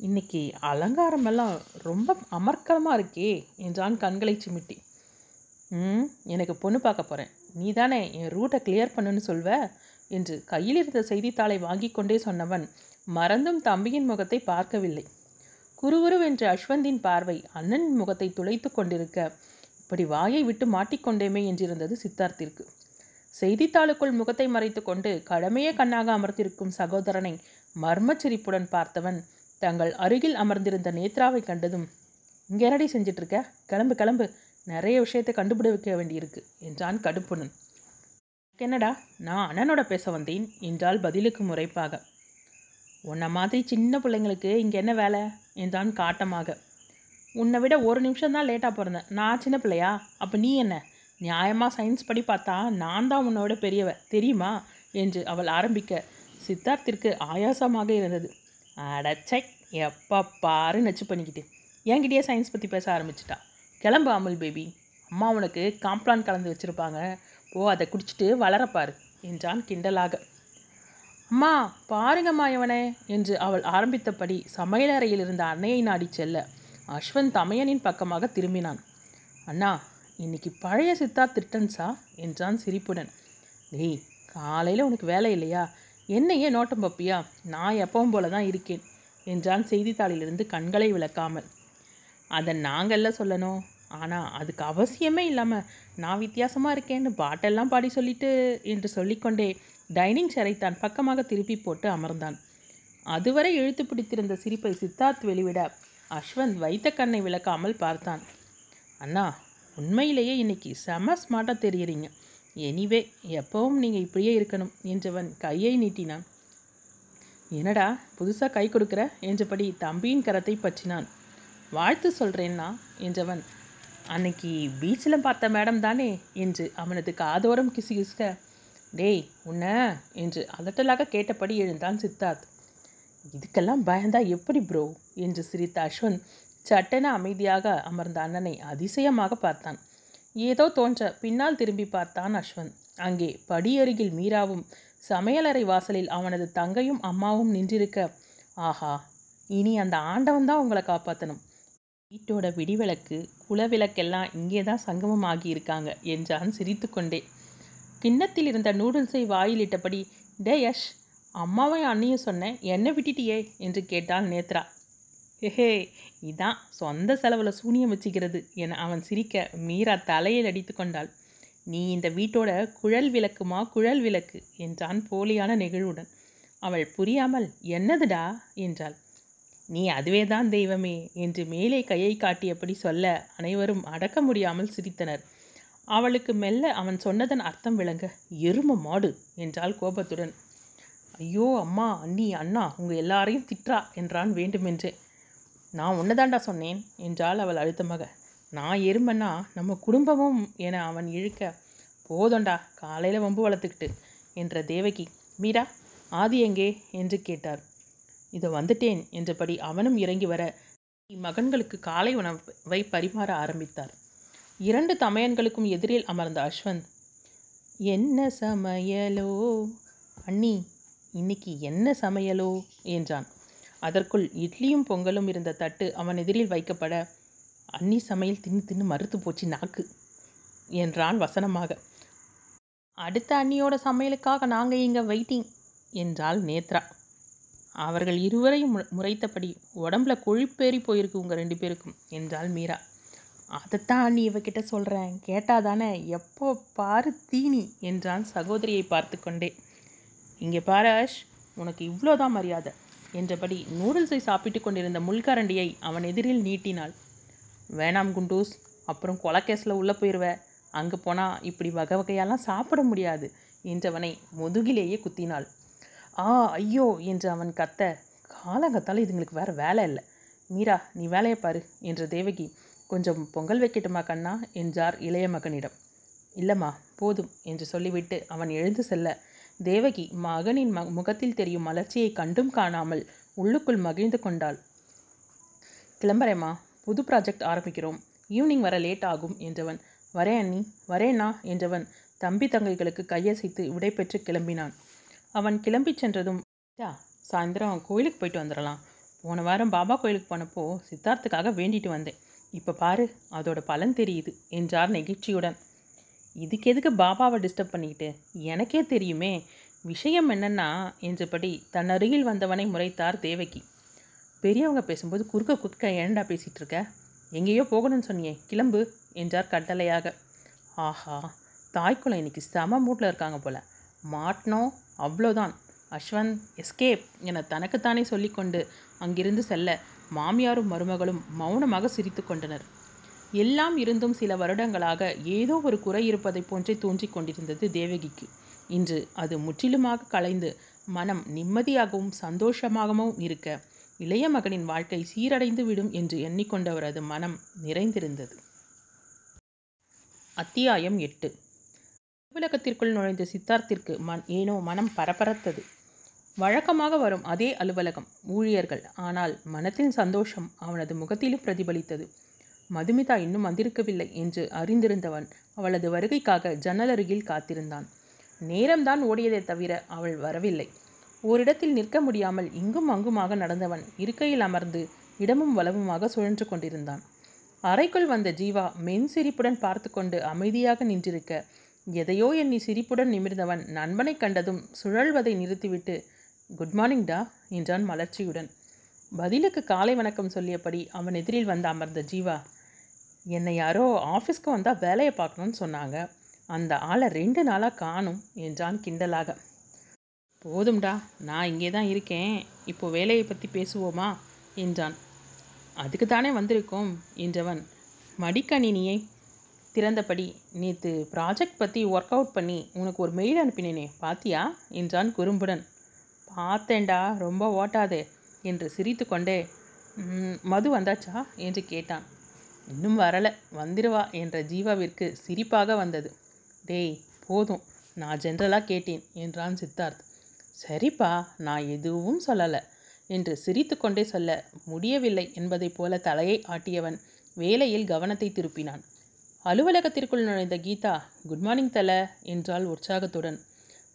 இன்னைக்கு அலங்காரமெல்லாம் ரொம்ப அமர்க்கலமாக இருக்கே என்றான் கண்களை சிமிட்டி. எனக்கு பொண்ணு பார்க்க போகிறேன், நீ தானே என் ரூட்டை கிளியர் பண்ணுன்னு சொல்வ என்று கையில் இருந்த செய்தித்தாளை வாங்கி கொண்டே சொன்னவன் மறந்தும் தம்பியின் முகத்தை பார்க்கவில்லை. குறுகுறுவென்ற அஸ்வந்தின் பார்வை அண்ணன் முகத்தை துளைத்து கொண்டிருக்க இப்படி வாயை விட்டு மாட்டிக்கொண்டேமே என்றிருந்தது சித்தார்த்திற்கு. செய்தித்தாளுக்குள் முகத்தை மறைத்து கொண்டு கடமையே கண்ணாக அமர்த்திருக்கும் சகோதரனை மர்மச்சிரிப்புடன் பார்த்தவன் தங்கள் அருகில் அமர்ந்திருந்த நேத்ராவை கண்டதும், இங்கே ரெடி செஞ்சிட்ருக்க, கிளம்பு கிளம்பு, நிறைய விஷயத்தை கண்டுபிடிக்க வேண்டியிருக்கு என்றான் கடுப்புடன். என்னடா நான் அண்ணனோட பேச வந்தேன் என்றால் பதிலுக்கு முறைப்பாக. உன்னை மாதிரி சின்ன பிள்ளைங்களுக்கு இங்கே என்ன வேலை என்றான் காட்டமாக. உன்னை விட 1 நிமிஷம்தான் லேட்டாக பிறந்தேன், நான் சின்ன பிள்ளையா? அப்போ நீ என்ன? நியாயமாக சயின்ஸ் படி பார்த்தா நான் தான் உன்னோட பெரியவ தெரியுமா என்று அவள் ஆரம்பிக்க சித்தார்த்திற்கு ஆயாசமாக இருந்தது. அடச்சை, எப்போ பாரு நச்சு பண்ணிக்கிட்டு என்கிட்டயே சயின்ஸ் பற்றி பேச ஆரம்பிச்சிட்டா. கிளம்பு அமுல் பேபி, அம்மா உனக்கு காம்ப்ளான் கலந்து வச்சுருப்பாங்க, ஓ அதை குடிச்சிட்டு வளரப்பார் என்றான் கிண்டலாக. அம்மா பாருங்கம்மா இவனே என்று அவள் ஆரம்பித்தபடி சமையலறையில் இருந்த அன்னையை நாடி செல்ல அஸ்வந்த் தமையனின் பக்கமாக திரும்பினான். அண்ணா இன்னைக்கு பழைய சித்தார்த் திட்டன்ஸா என்றான் சிரிப்புடன். டேய் காலையில் உனக்கு வேலை இல்லையா, என்னையே நோட்டம் பப்பியா, நான் எப்பவும் போல தான் இருக்கேன் என்றான் செய்தித்தாளிலிருந்து கண்களை விளக்காமல். அதை நாங்கள்ல சொல்லணும், ஆனால் அதுக்கு அவசியமே இல்லாமல் நான் வித்தியாசமாக இருக்கேன்னு பாட்டெல்லாம் பாடி சொல்லிட்டு என்று சொல்லிக்கொண்டே டைனிங் சேரை தான் பக்கமாக திருப்பி போட்டு அமர்ந்தான். அதுவரை இழுத்து பிடித்திருந்த சிரிப்பை சித்தார்த் வெளிவிட அஸ்வந்த் வைத்த கண்ணை விளக்காமல் பார்த்தான். அண்ணா உண்மையிலேயே இன்னைக்கு செம ஸ்மார்ட்டாக தெரியுறீங்க, எனிவே எப்பவும் நீங்கள் இப்படியே இருக்கணும் என்றவன் கையை நீட்டினான். என்னடா புதுசாக கை கொடுக்குற என்றபடி தம்பியின் கரத்தை பற்றினான். வாழ்த்து சொல்கிறேன்னா என்றவன், அன்னைக்கு பீச்சில் பார்த்த மேடம் தானே என்று அவனது காதோரம் கிசுகிசுக்க, டேய் உன்ன என்று அதட்டலாக கேட்டபடி எழுந்தான் சித்தார்த். இதுக்கெல்லாம் பயந்தா எப்படி ப்ரோ என்று சிரித்த அஸ்வந்த் சட்டென அமைதியாக அமர்ந்த அண்ணனை அதிசயமாக பார்த்தான். ஏதோ தோன்ற பின்னால் திரும்பி பார்த்தான் அஸ்வந்த். அங்கே படியருகில் மீராவும் சமையலறை வாசலில் அவனது தங்கையும் அம்மாவும் நின்றிருக்க, ஆஹா இனி அந்த ஆண்டவன் தான் உங்களை காப்பாற்றணும், வீட்டோட விடிவிளக்கு குலவிளக்கெல்லாம் இங்கே தான் சங்கமம் ஆகியிருக்காங்க என்றான் சிரித்து கொண்டே. கிண்ணத்தில் இருந்த நூடுல்ஸை வாயிலிட்டபடி, டே யஷ் அம்மாவை அண்ணியும் சொன்னேன், என்னை விட்டுட்டியே என்று கேட்டாள் நேத்ரா. ஹே இதான் சொந்த செலவில் சூனியம் வச்சுக்கிறது என அவன் சிரிக்க மீரா தலையில் அடித்து கொண்டாள். நீ இந்த வீட்டோட குழல் விளக்குமா குழல் விளக்கு என்றான் போலியான நெகிழ்வுடன். அவள் புரியாமல் என்னதுடா என்றாள். நீ அதுவே தான் தெய்வமே என்று மேலே கையை காட்டியபடி சொல்ல அனைவரும் அடக்க முடியாமல் சிரித்தனர். அவளுக்கு மெல்ல அவன் சொன்னதன் அர்த்தம் விளங்க, எரும மாடு என்றாள் கோபத்துடன். ஐயோ அம்மா, அண்ணி, அண்ணா உங்கள் எல்லாரையும் திட்டா என்றான் வேண்டுமென்றே. நான் ஒன்றுதாண்டா சொன்னேன் என்றாள் அவள் அழுத்தமாக. நான் எறும்பன்னா நம்ம குடும்பமும் என அவன் இழுக்க, போதண்டா காலையில் வம்பு வளர்த்துக்கிட்டு என்ற தேவகி, மீரா ஆதி எங்கே என்று கேட்டார். இதோ வந்துட்டேன் என்றபடி அவனும் இறங்கி வர மகன்களுக்கு காலை உணவை பரிமாற ஆரம்பித்தார். 2 தமையன்களுக்கும் எதிரில் அமர்ந்த அஸ்வந்த், என்ன சமையலோ அண்ணி, இன்னைக்கு என்ன சமையலோ என்றான். அதற்குள் இட்லியும் பொங்கலும் இருந்த தட்டு அவன் எதிரில் வைக்கப்பட, அண்ணி சமையல் தின்னு தின்னு மறுத்து போச்சு நாக்கு என்றான் வசனமாக. அடுத்த அண்ணியோட சமையலுக்காக நாங்கள் இங்கே வெயிட்டிங் என்றாள் நேத்ரா. அவர்கள் இருவரையும் முறைத்தபடி, உடம்புல கொழுப்பேறி போயிருக்கு உங்கள் 2 பேருக்கும் என்றாள் மீரா. அதைத்தான் அண்ணி இவகிட்ட சொல்கிறேன், கேட்டாதானே, எப்போ பாரு தீனி என்றான் சகோதரியை பார்த்து கொண்டே. இங்கே பாராஷ், உனக்கு இவ்வளோதான் மரியாதை என்றபடி நூடுல்ஸை சாப்பிட்டு கொண்டிருந்த முள்கரண்டியை அவன் எதிரில் நீட்டினாள். வேணாம் குண்டூஸ், அப்புறம் கொலக்கேஸில் உள்ளே போயிடுவ, அங்கே போனால் இப்படி வகை வகையெல்லாம் சாப்பிட முடியாது என்றவனை முதுகிலேயே குத்தினாள். ஆ ஐயோ என்று அவன் கத்த, காலங்கத்தால் இதுங்களுக்கு வேறு வேலை இல்லை, மீரா நீ வேலையை பாரு என்று தேவகி, கொஞ்சம் பொங்கல் வைக்கட்டுமா கண்ணா என்றார் இளைய மகனிடம். இல்லைம்மா போதும் என்று சொல்லிவிட்டு அவன் எழுந்து செல்ல, தேவகி மகனின் முகத்தில் தெரியும் மலர்ச்சியை கண்டும் காணாமல் உள்ளுக்குள் மகிழ்ந்து கொண்டாள். கிளம்புறேம்மா, புது ப்ராஜெக்ட் ஆரம்பிக்கிறோம், ஈவினிங் வர லேட் ஆகும் என்றவன், வரேன் அண்ணி வரேண்ணா என்றவன் தம்பி தங்கைகளுக்கு கையசைத்து விடைபெற்று கிளம்பினான். அவன் கிளம்பி சென்றதும், சாயந்தரம் கோயிலுக்கு போயிட்டு வந்துடலாம், போன வாரம் பாபா கோயிலுக்கு போனப்போ சித்தார்த்துக்காக வேண்டிட்டு வந்தேன், இப்போ பாரு அதோட பலன் தெரியுது என்றார் நெகிழ்ச்சியுடன். இதுக்கு எதுக்கு பாபாவை டிஸ்டர்ப் பண்ணிக்கிட்டு, எனக்கே தெரியுமே விஷயம் என்னென்னா என்றபடி தன் அருகில் வந்தவனை முறைத்தார் தேவகி. பெரியவங்க பேசும்போது குறுக்க குறுக்க ஏண்டா பேசிகிட்டு இருக்க, எங்கேயோ போகணும்னு சொன்னியே, கிளம்பு என்றார் கட்டளையாக. ஆஹா, தாய்க்குளம் இன்னைக்கு செம மூட்டில் இருக்காங்க போல், மாட்டினோம் அவ்வளோதான், அஸ்வந்த் எஸ்கேப் என தனக்குத்தானே சொல்லிக்கொண்டு அங்கிருந்து செல்ல மாமியாரும் மருமகளும் மௌனமாக சிரித்து கொண்டனர். எல்லாம் இருந்தும் சில வருடங்களாக ஏதோ ஒரு குறை இருப்பதை போன்றே தோன்றிக் கொண்டிருந்தது தேவகிக்கு. இன்று அது முற்றிலுமாக கலைந்து மனம் நிம்மதியாகவும் சந்தோஷமாகவும் இருக்க, இளைய மகனின் வாழ்க்கை சீரடைந்து விடும் என்று எண்ணிக்கொண்டவரது மனம் நிறைந்திருந்தது. அத்தியாயம் 8. அலுவலகத்திற்குள் நுழைந்த சித்தார்த்திற்கு ஏனோ மனம் பரபரத்தது. வழக்கமாக வரும் அதே அலுவலகம், ஊழியர்கள், ஆனால் மனத்தின் சந்தோஷம் அவனது முகத்திலும் பிரதிபலித்தது. மதுமிதா இன்னும் வந்திருக்கவில்லை என்று அறிந்திருந்தவன் அவளது வருகைக்காக ஜன்னல் அருகில் காத்திருந்தான். நேரம்தான் ஓடியதை தவிர அவள் வரவில்லை. ஓரிடத்தில் நிற்க முடியாமல் இங்கும் அங்குமாக நடந்தவன் இருக்கையில் அமர்ந்து இடமும் வலமுமாக சுழன்று கொண்டிருந்தான். அறைக்குள் வந்த ஜீவா மென் சிரிப்புடன் பார்த்து கொண்டு அமைதியாக நின்றிருக்க, எதையோ எண்ணி சிரிப்புடன் நிமிர்ந்தவன் நண்பனை கண்டதும் சுழல்வதை நிறுத்திவிட்டு, குட் மார்னிங் டா என்றான் மலர்ச்சியுடன். பதிலுக்கு காலை வணக்கம் சொல்லியபடி அவன் எதிரில் வந்து அமர்ந்த ஜீவா, என்னை யாரோ ஆஃபீஸ்க்கு வந்தால் வேலையை பார்க்கணும்னு சொன்னாங்க, அந்த ஆளை 2 நாளாக காணும் என்றான் கிண்டலாக. போதும்டா, நான் இங்கே தான் இருக்கேன், இப்போ வேலையை பற்றி பேசுவோமா என்றான். அதுக்கு தானே வந்திருக்கோம் என்றவன் மடிக்கணினியை திறந்தபடி, நேற்று ப்ராஜெக்ட் பற்றி ஒர்க் அவுட் பண்ணி உனக்கு ஒரு மெயில் அனுப்பினேனே பாத்தியா என்றான் குறும்புடன். பார்த்தேன்டா, ரொம்ப ஓட்டாதே என்று சிரித்து கொண்டே, மது வந்தாச்சா என்று கேட்டான். இன்னும் வரலை, வந்துடுவா என்ற ஜீவாவிற்கு சிரிப்பாக வந்தது. டேய் போதும், நான் ஜென்ரலாக கேட்டேன் என்றான் சித்தார்த். சரிப்பா, நான் எதுவும் சொல்லலை என்று சிரித்து கொண்டே சொல்ல முடியவில்லை என்பதைப் போல தலையை ஆட்டியவன் வேலையில் கவனத்தை திருப்பினான். அலுவலகத்திற்குள் நுழைந்த கீதா, குட் மார்னிங் தல என்றாள் உற்சாகத்துடன்.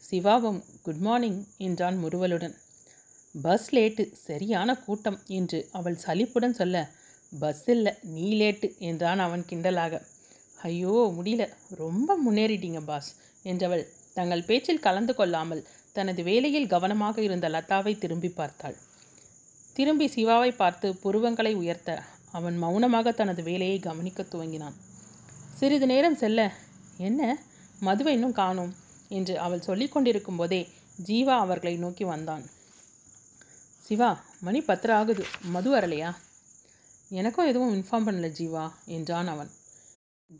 சிவாவும் குட் மார்னிங் என்றான் முறுவலுடன். பஸ் லேட்டு, சரியான கூட்டம் என்று அவள் சலிப்புடன் சொல்ல, பஸ் இல்லை நீ லேட்டு என்றான் அவன் கிண்டலாக. ஐயோ முடியல, ரொம்ப முன்னேறிட்டீங்க பாஸ் என்றவள் தங்கள் பேச்சில் கலந்து கொள்ளாமல் தனது வேலையில் கவனமாக இருந்த லதாவை திரும்பி பார்த்தாள். திரும்பி சிவாவை பார்த்து புருவங்களை உயர்த்த அவன் மௌனமாக தனது வேலையை கவனிக்க துவங்கினான். சிறிது நேரம் செல்ல, என்ன மதுவை இன்னும் காணோம் என்று அவள் சொல்லி கொண்டிருக்கும் போதே ஜீவா அவர்களை நோக்கி வந்தான். சிவா, மணி 10 ஆகுது, மது வரலையா? எனக்கும் எதுவும் இன்ஃபார்ம் பண்ணல ஜீவா என்றான் அவன்.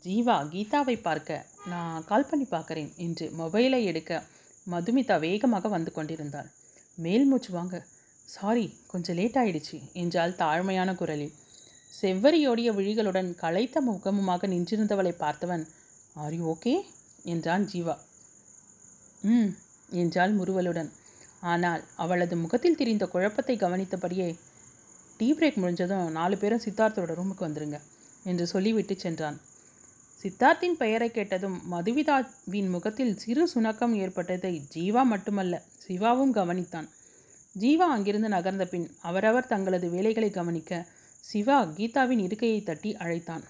ஜீவா கீதாவை பார்க்க, நான் கால் பண்ணி பார்க்குறேன் என்று மொபைலை எடுக்க மதுமிதா வேகமாக வந்து கொண்டிருந்தாள். மேல் மூச்சு வாங்க. சாரி, கொஞ்சம் லேட் ஆயிடுச்சு என்றால் தாழ்மையான குரலில். செவ்வரியோடைய விழிகளுடன் களைத்த முகமுமாக நின்றிருந்தவளை பார்த்தவன், ஆர் யூ ஓகே என்றான் ஜீவா. ம் என்றாள் முறுவலுடன். ஆனால் அவளது முகத்தில் தெரிந்த குழப்பத்தை கவனித்தபடியே, டீ பிரேக் முடிஞ்சதும் 4 பேரும் சித்தார்த்தோட ரூமுக்கு வந்துருங்க என்று சொல்லிவிட்டு சென்றான். சித்தார்த்தின் பெயரை கேட்டதும் மதுவிதாவின் முகத்தில் சிறு சுணக்கம் ஏற்பட்டதை ஜீவா மட்டுமல்ல சிவாவும் கவனித்தான். ஜீவா அங்கிருந்து நகர்ந்த பின் அவரவர் தங்களது வேலைகளை கவனிக்க சிவா கீதாவின் இருக்கையை தட்டி அழைத்தான்.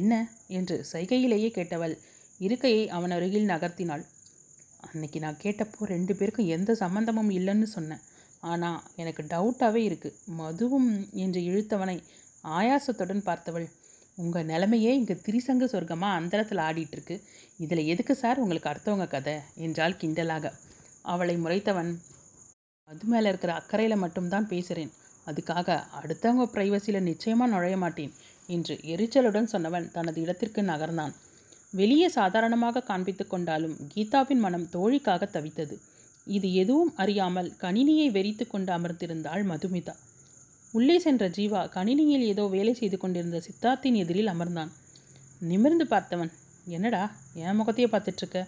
என்ன என்று சைகையிலேயே கேட்டவள் இருக்கையை அவன் அருகில் நகர்த்தினாள். அன்னைக்கு நான் கேட்டப்போ 2 பேருக்கும் எந்த சம்மந்தமும் இல்லைன்னு சொன்னேன், ஆனால் எனக்கு டவுட்டாகவே இருக்குது மதுவும் என்று இழுத்தவனை ஆயாசத்துடன் பார்த்தவள், உங்கள் நிலைமையே இங்கே திரிசங்கு சொர்க்கமாக அந்தரத்தில் ஆடிட்டுருக்கு, இதில் எதுக்கு சார் உங்களுக்கு அடுத்தவங்க கதை என்றால் கிண்டலாக. அவளை முறைத்தவன், மது மேலே இருக்கிற அக்கறையில் மட்டும்தான் பேசுகிறேன், அதுக்காக அடுத்தவங்க ப்ரைவசியில் நிச்சயமாக நுழைய மாட்டேன் என்று எரிச்சலுடன் சொன்னவன் தனது இடத்திற்கு நகர்ந்தான். வெளியே சாதாரணமாக காண்பித்து கொண்டாலும் கீதாவின் மனம் தோழிக்காக தவித்தது. இது எதுவும் அறியாமல் கணினியை வெறித்து கொண்டு அமர்ந்திருந்தாள் மதுமிதா. உள்ளே சென்ற ஜீவா கணினியில் ஏதோ வேலை செய்து கொண்டிருந்த சித்தார்த்தின் எதிரில் அமர்ந்தான். நிமிர்ந்து பார்த்தவன், என்னடா என் முகத்தையே பார்த்துட்ருக்க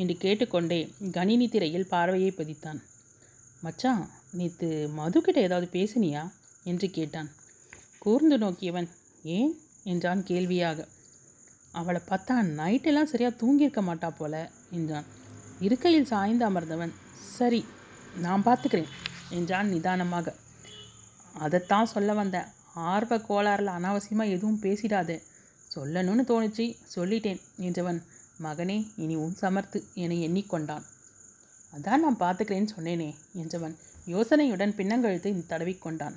என்று கேட்டுக்கொண்டே கணினி திரையில் பார்வையை பதித்தான். மச்சான், நேற்று மதுக்கிட்ட ஏதாவது பேசினியா என்று கேட்டான். கூர்ந்து நோக்கியவன், ஏன் என்றான் கேள்வியாக. அவளை பார்த்தா நைட்டெல்லாம் சரியாக தூங்கியிருக்க மாட்டா போல என்றான். இருக்கையில் சாய்ந்து அமர்ந்தவன், சரி நான் பார்த்துக்கிறேன் என்றான் நிதானமாக. அதைத்தான் சொல்ல வந்தேன், ஆர்வ கோளாறில் அனாவசியமாக எதுவும் பேசிடாதே, சொல்லணும்னு தோணுச்சு சொல்லிட்டேன் என்றவன், மகனே இனி உன் சமர்த்து என எண்ணிக்கொண்டான். அதான் நான் பார்த்துக்கிறேன்னு சொன்னேனே என்றவன் யோசனையுடன் பின்னங்கழுத்து தடவிக்கொண்டான்.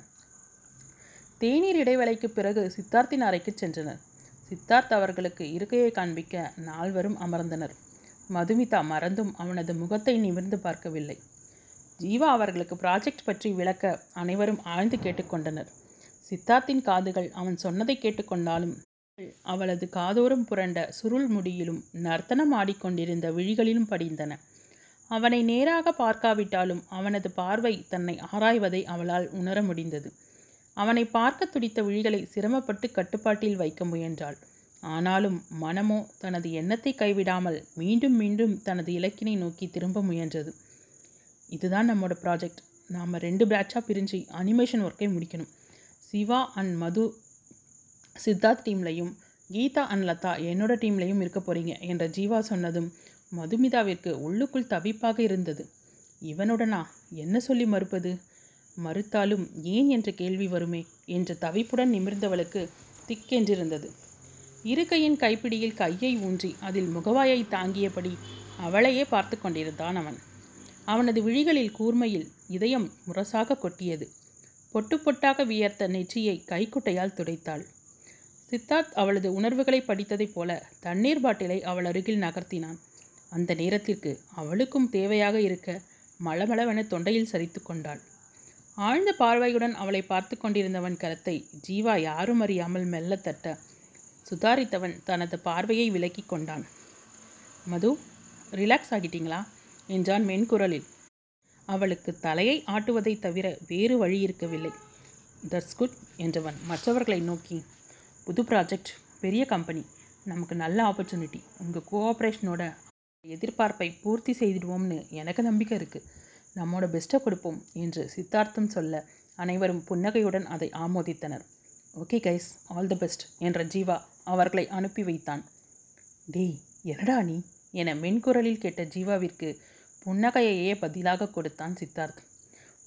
தேநீர் இடைவேளைக்கு பிறகு சித்தார்த்தின் அறைக்கு சென்றனர். சித்தார்த் அவர்களுக்கு இருக்கையை காண்பிக்க 4 பேரும் அமர்ந்தனர். மதுமிதா மறந்தும் அவனது முகத்தை நிமிர்ந்து பார்க்கவில்லை. ஜீவா அவர்களுக்கு ப்ராஜெக்ட் பற்றி விளக்க அனைவரும் ஆழ்ந்து கேட்டுக்கொண்டனர். சித்தார்த்தின் காதுகள் அவன் சொன்னதை கேட்டுக்கொண்டாலும் அவளது காதோறும் புரண்ட சுருள் முடியிலும் நர்த்தனம் ஆடிக்கொண்டிருந்த விழிகளிலும் படிந்தன. அவனை நேராக பார்க்காவிட்டாலும் அவனது பார்வை தன்னை ஆராய்வதை அவளால் உணர முடிந்தது. அவனை பார்க்க துடித்த விழிகளை சிரமப்பட்டு கட்டுப்பாட்டில் வைக்க முயன்றாள். ஆனாலும் மனமோ தனது எண்ணத்தை கைவிடாமல் மீண்டும் மீண்டும் தனது இலக்கினை நோக்கி திரும்ப முயன்றது. இதுதான் நம்மோட ப்ராஜெக்ட், நாம் 2 பேட்சாக பிரிஞ்சு அனிமேஷன் ஒர்க்கை முடிக்கணும். சிவா அண்ட் மது சித்தார்த் டீம்லையும் கீதா அண்ட் லதா என்னோட டீம்லையும் இருக்க போகிறீங்க என்ற ஜீவா சொன்னதும் மதுமிதாவிற்கு உள்ளுக்குள் தவிப்பாக இருந்தது. இவனுடனா என்ன சொல்லி மறுப்பது? மறுத்தாலும் ஏன் என்ற கேள்வி வருமே என்ற தவிப்புடன் நிமிர்ந்தவளுக்கு திக்கென்றிருந்தது. இருக்கையின் கைப்பிடியில் கையை ஊன்றி அதில் முகவாயை தாங்கியபடி அவளையே பார்த்து கொண்டிருந்தான் அவன். அவனது விழிகளில் கூர்மையில் இதயம் முரசாக கொட்டியது. பொட்டு பொட்டாக வியர்த்த நெற்றியை கைக்குட்டையால் துடைத்தாள். சித்தார்த் அவளது உணர்வுகளை படித்ததைப் போல தண்ணீர் பாட்டிலை அவள் அருகில் நகர்த்தினான். அந்த நேரத்திற்கு அவளுக்கும் தேவையாக இருக்க மளமளவென தொண்டையில் சரித்து கொண்டாள். ஆழ்ந்த பார்வையுடன் அவளை பார்த்து கொண்டிருந்தவன் கரத்தை ஜீவா யாரும் அறியாமல் மெல்ல தட்ட சுதாரித்தவன் தனது பார்வையை விலக்கி கொண்டான். மது, ரிலாக்ஸ் ஆகிட்டீங்களா என்றான் மென்குரலில். அவளுக்கு தலையை ஆட்டுவதை தவிர வேறு வழி இருக்கவில்லை. தட்ஸ் குட் என்றவன் மற்றவர்களை நோக்கி, புது ப்ராஜெக்ட், பெரிய கம்பெனி, நமக்கு நல்ல ஆப்பர்ச்சுனிட்டி, உங்கள் கோஆப்ரேஷனோட எதிர்பார்ப்பை பூர்த்தி செய்திடுவோம்னு எனக்கு நம்பிக்கை இருக்குது, நம்மோட பெஸ்ட்டை கொடுப்போம் என்று சித்தார்த்தம் சொல்ல அனைவரும் புன்னகையுடன் அதை ஆமோதித்தனர். Okay guys, all the best என்ற ஜீவா அவர்களை அனுப்பி வைத்தான். டேய் என்னடா நீ என மென்குரலில் கேட்ட ஜீவாவிற்கு புன்னகையையே பதிலாக கொடுத்தான் சித்தார்த்.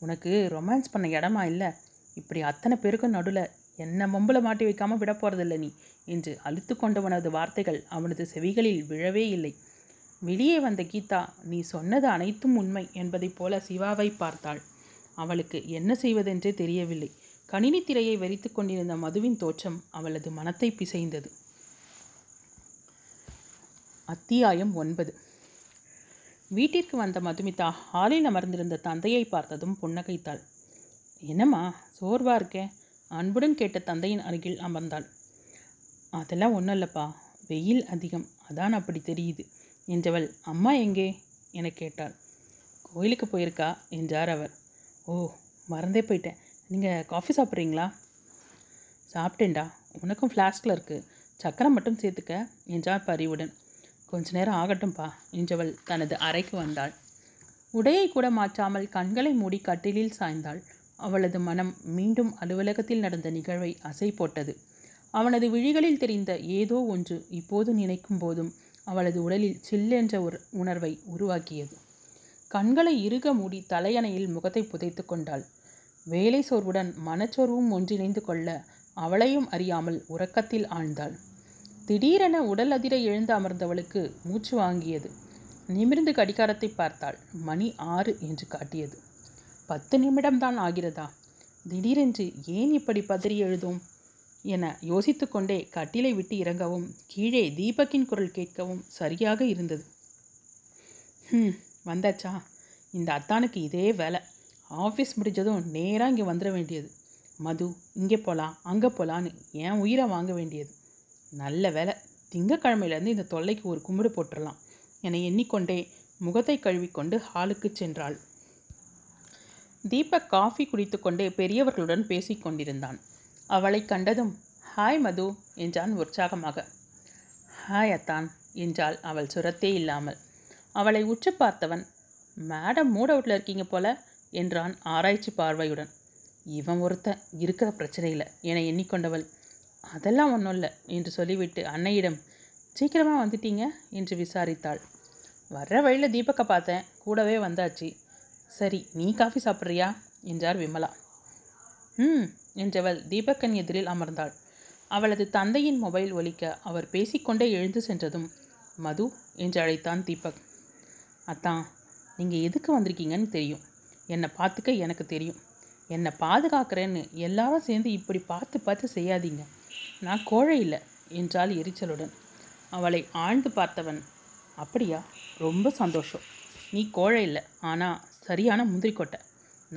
உனக்கு ரொமான்ஸ் பண்ண இடமா இல்லை, இப்படி அத்தனை பேருக்கும் நடுவில் என்ன மொம்பளை மாட்டி வைக்காமல் விட போகிறதில்ல நீ என்று அழுத்து கொண்டவனது வார்த்தைகள் அவனது செவிகளில் விழவே இல்லை. வெளியே வந்த கீதா நீ சொன்னது அனைத்தும் உண்மை என்பதைப் போல சிவாவை பார்த்தாள். அவளுக்கு என்ன செய்வதென்றே தெரியவில்லை. கணினி திரையை வெறித்து கொண்டிருந்த மதுவின் தோற்றம் அவளது மனத்தை பிசைந்தது. அத்தியாயம் 9. வீட்டிற்கு வந்த மதுமிதா ஹாலில் அமர்ந்திருந்த தந்தையை பார்த்ததும் புன்னகைத்தாள். என்னம்மா சோர்வா இருக்கே அன்புடன் கேட்ட தந்தையின் அருகில் அமர்ந்தாள். அதெல்லாம் ஒன்றும் இல்லைப்பா, வெயில் அதிகம் அதான் அப்படி தெரியுது என்றவள், அம்மா எங்கே என கேட்டாள். கோயிலுக்கு போயிருக்கா என்றார் அவர். ஓ, மறந்தே போயிட்டேன். நீங்கள் காஃபி சாப்பிட்றீங்களா? சாப்பிட்டேன்டா, உனக்கும் ஃப்ளாஸ்கில் இருக்குது, சக்கரை மட்டும் சேர்த்துக்க என்றார் பரிவுடன். கொஞ்ச நேரம் ஆகட்டும்பா என்றவள் தனது அறைக்கு வந்தாள். உடையை கூட மாற்றாமல் கண்களை மூடி கட்டிலில் சாய்ந்தாள். அவளது மனம் மீண்டும் அலுவலகத்தில் நடந்த நிகழ்வை அசை போட்டது. அவனது விழிகளில் தெரிந்த ஏதோ ஒன்று இப்போது நினைக்கும் போதும் அவளது உடலில் சில்லென்ற ஒரு உணர்வை உருவாக்கியது. கண்களை இறுக மூடி தலையணையில் முகத்தை புதைத்து கொண்டாள். வேலை சோர்வுடன் மனச்சோர்வும் ஒன்றிணைந்து கொள்ள அவளையும் அறியாமல் உறக்கத்தில் ஆழ்ந்தாள். திடீரென உடல் அதிர எழுந்து அமர்ந்தவளுக்கு மூச்சு வாங்கியது. நிமிர்ந்து கடிகாரத்தை பார்த்தாள். மணி 6 என்று காட்டியது. 10 நிமிடம்தான் ஆகிறதா? திடீரென்று ஏன் இப்படி பதறி எழுதும் என யோசித்து கொண்டே கட்டிலை விட்டு இறங்கவும் கீழே தீபக்கின் குரல் கேட்கவும் சரியாக இருந்தது. வந்தாச்சா? இந்த அத்தானுக்கு இதே வேலை. ஆஃபீஸ் முடிஞ்சதும் நேராக இங்கே வந்துட வேண்டியது. மது, இங்கே போகலாம் அங்கே போகலான்னு என் உயிரை வாங்க வேண்டியது. நல்ல வேலை, திங்கக்கிழமையிலேருந்து இந்த தொல்லைக்கு ஒரு கும்பிடு போட்டுடலாம் என எண்ணிக்கொண்டே முகத்தை கழுவிக்கொண்டு ஹாலுக்கு சென்றாள். தீபக் காஃபி குடித்து கொண்டே பெரியவர்களுடன் பேசி கொண்டிருந்தான். அவளை கண்டதும் ஹாய் மது என்றான் உற்சாகமாக. ஹாய் அத்தான் என்றாள் அவள் சுரத்தே இல்லாமல். அவளை உற்று பார்த்தவன் மேடம் மூட் அவுட்டில் இருக்கீங்க போல என்றான் ஆராய்ச்சி பார்வையுடன். இவன் ஒருத்தன் இருக்கிற பிரச்சனையில் என எண்ணிக்கொண்டவள் அதெல்லாம் ஒன்றும் இல்லை என்று சொல்லிவிட்டு அன்னையிடம் சீக்கிரமாக வந்துட்டீங்க என்று விசாரித்தாள். வர்ற வழியில் தீபக்கை பார்த்தேன், கூடவே வந்தாச்சு. சரி, நீ காஃபி சாப்பிட்றியா என்றார் விமலா. என்றவள் தீபக்கன் எதிரில் அமர்ந்தாள். அவளது தந்தையின் மொபைல் ஒலிக்க அவர் பேசிக்கொண்டே எழுந்து சென்றதும் மது என்று அழைத்தான் தீபக். அத்தான், நீங்கள் எதுக்கு வந்திருக்கீங்கன்னு தெரியும், என்னை பார்த்துக்க எனக்கு தெரியும், என்னை பாதுகாக்கிறேன்னு எல்லாரும் சேர்ந்து இப்படி பார்த்து பார்த்து செய்யாதீங்க, நான் கோழை இல்லை என்றாள் எரிச்சலுடன். அவளை ஆழ்ந்து பார்த்தவன் அப்படியா, ரொம்ப சந்தோஷம், நீ கோழை இல்லை, ஆனால் சரியான முந்திரிக்கொட்டை.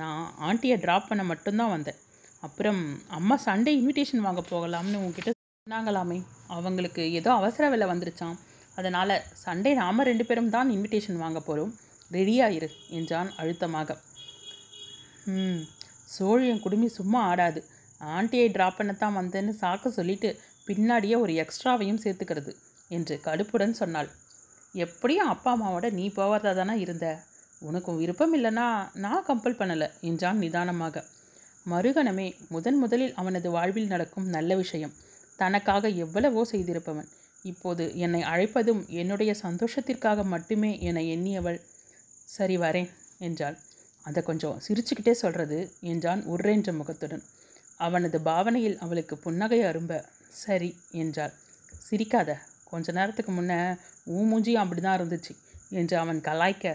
நான் ஆண்டியை ட்ராப் பண்ண மட்டும்தான் வந்தேன். அப்புறம் அம்மா சண்டே இன்விடேஷன் வாங்க போகலாம்னு உங்ககிட்ட சொன்னாங்களாமே, அவங்களுக்கு ஏதோ அவசர வேலை வந்துருச்சான், அதனால் சண்டே நாம் 2 பேரும் தான் இன்விடேஷன் வாங்க போகிறோம், ரெடியாயிரு என்றான் அழுத்தமாக. சோழியன் குடுமி சும்மா ஆடாது, ஆண்டியை ட்ராப் பண்ணத்தான் வந்தேன்னு சாக்க சொல்லிட்டு பின்னாடியே ஒரு எக்ஸ்ட்ராவையும் சேர்த்துக்கிறது என்று கடுப்புடன் சொன்னாள். எப்படியும் அப்பா அம்மாவோட நீ போவதா தானே இருந்த, உனக்கும் விருப்பம் இல்லைன்னா நான் கம்பல் பண்ணலை என்றான் நிதானமாக. மறுகணமே முதன் முதலில் அவனது வாழ்வில் நடக்கும் நல்ல விஷயம். தனக்காக எவ்வளவோ செய்திருப்பவன் இப்போது என்னை அழைப்பதும் என்னுடைய சந்தோஷத்திற்காக மட்டுமே என எண்ணியவள் சரி வரேன் என்றாள். அதை கொஞ்சம் சிரிச்சுக்கிட்டே சொல்கிறது என்றான் உர்ரென்ற முகத்துடன். அவனது பாவனையில் அவளுக்கு புன்னகை அரும்ப சரி என்றாள். சிரிக்காத, கொஞ்ச நேரத்துக்கு முன்னே ஊமூஞ்சியும் அப்படி தான் இருந்துச்சு என்று அவன் கலாய்க்க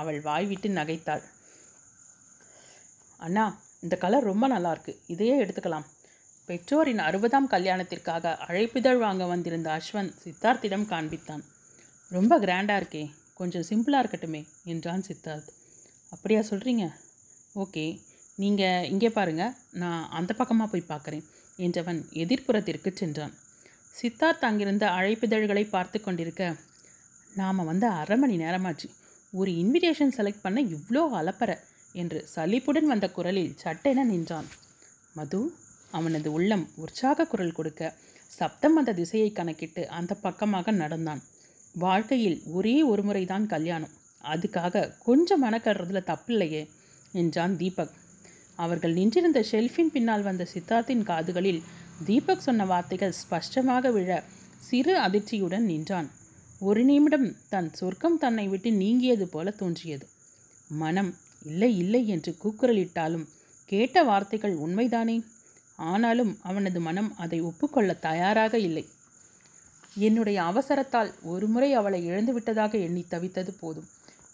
அவள் வாய்விட்டு நகைத்தாள். அண்ணா, இந்த கலர் ரொம்ப நல்லாயிருக்கு, இதையே எடுத்துக்கலாம். பெற்றோரின் 60ஆம் கல்யாணத்திற்காக அழைப்பிதழ் வாங்க வந்திருந்த அஸ்வந்த் சித்தார்த்திடம் காண்பித்தான். ரொம்ப கிராண்டாக இருக்கே, கொஞ்சம் சிம்பிளாக இருக்கட்டுமே என்றான் சித்தார்த். அப்படியா சொல்கிறீங்க, ஓகே, நீங்கள் இங்கே பாருங்கள், நான் அந்த பக்கமாக போய் பார்க்குறேன் என்றவன் எதிர்ப்புறத்திற்கு சென்றான். சித்தார்த் அங்கிருந்த அழைப்பிதழ்களை பார்த்து கொண்டிருக்க நாம் வந்து 1/2 மணி நேரமாச்சு, ஒரு இன்விடேஷன் செலக்ட் பண்ண இவ்வளோ அலப்பற என்று சலிப்புடன் வந்த குரலில் சட்டென நின்றான். மது, அவனது உள்ளம் உற்சாக குரல் கொடுக்க சப்தம் வந்த திசையை கணக்கிட்டு அந்த பக்கமாக நடந்தான். வாழ்க்கையில் ஒரே ஒரு முறைதான் கல்யாணம், அதுக்காக கொஞ்சம் மனக்கடுறதுல தப்பில்லையே என்றான் தீபக். அவர்கள் நின்றிருந்த ஷெல்ஃபின் பின்னால் வந்த சித்தார்த்தின் காதுகளில் தீபக் சொன்ன வார்த்தைகள் ஸ்பஷ்டமாக விழ சிறு அதிர்ச்சியுடன் நின்றான். ஒரு நிமிடம் தன் சொர்க்கம் தன்னை விட்டு நீங்கியது போல தோன்றியது. மனம் இல்லை இல்லை என்று கூக்குரலிட்டாலும் கேட்ட வார்த்தைகள் உண்மைதானே, ஆனாலும் அவனது மனம் அதை ஒப்புக்கொள்ள தயாராக இல்லை. என்னுடைய அவசரத்தால் ஒரு முறை அவளை இழந்துவிட்டதாக எண்ணி தவித்தது போதும்,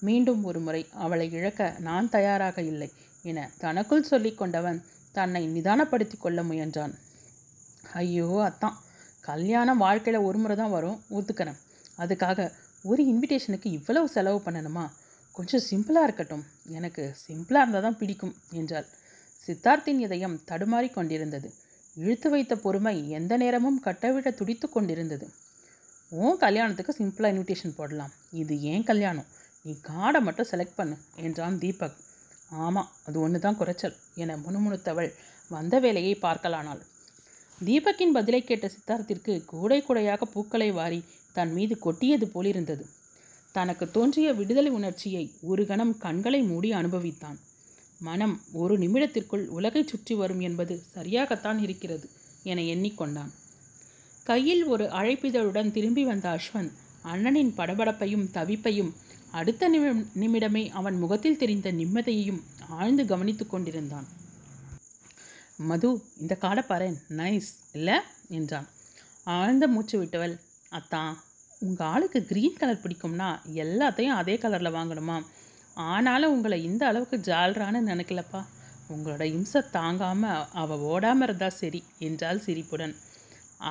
மீண்டும் ஒரு முறை அவளை இழக்க நான் தயாராக இல்லை என தனக்குள் சொல்லி கொண்டவன் தன்னை நிதானப்படுத்தி கொள்ள முயன்றான். ஐயோ அத்தான், கல்யாணம் வாழ்க்கையில் ஒரு முறை தான் வரும், ஒத்துக்கிறேன், அதுக்காக ஒரு இன்விடேஷனுக்கு இவ்வளவு செலவு பண்ணணுமா, கொஞ்சம் சிம்பிளாக இருக்கட்டும், எனக்கு சிம்பிளாக இருந்தால் தான் பிடிக்கும் என்றாள். சித்தார்த்தின் இதயம் தடுமாறி கொண்டிருந்தது. இழுத்து வைத்த பொறுமை எந்த நேரமும் கட்டவிட துடித்து கொண்டிருந்தது. உன் கல்யாணத்துக்கு சிம்பிளாக இன்விடேஷன் போடலாம், இது ஏன் கல்யாணம், நீ காடை மட்டும் செலக்ட் பண்ணு என்றான் தீபக். ஆமாம், அது ஒன்று தான் குறைச்சல் என முணுமுணுத்தவள் வந்த வேலையை பார்க்கலானாள். தீபக்கின் பதிலை கேட்ட சித்தார்த்திற்கு கூடை கூடையாக பூக்களை வாரி தன் மீது கொட்டியது போலிருந்தது. தனக்கு தோன்றிய விடுதலை உணர்ச்சியை ஒரு கணம் கண்களை மூடி அனுபவித்தான். மனம் ஒரு நிமிடத்திற்குள் உலகை சுற்றி வரும் என்பது சரியாகத்தான் இருக்கிறது என எண்ணிக்கொண்டான். கையில் ஒரு அழைப்பிதழுடன் திரும்பி வந்த அஸ்வந்த் அண்ணனின் படபடப்பையும் தவிப்பையும் அடுத்த நிமிடமே அவன் முகத்தில் தெரிந்த நிம்மதியையும் ஆழ்ந்து கவனித்து கொண்டிருந்தான். மது, இந்த காடை பாரேன், நைஸ் இல்லை என்றான். ஆழ்ந்த மூச்சு விட்டவள், அத்தான் உங்கள் ஆளுக்கு க்ரீன் கலர் பிடிக்கும்னா எல்லாத்தையும் அதே கலரில் வாங்கணுமா? ஆனாலும் உங்களை இந்த அளவுக்கு ஜால்றான்னு நினைக்கலப்பா. உங்களோட இம்சை தாங்காமல் அவள் ஓடாமல் இருந்தா சரி என்றாள் சிரிப்புடன்.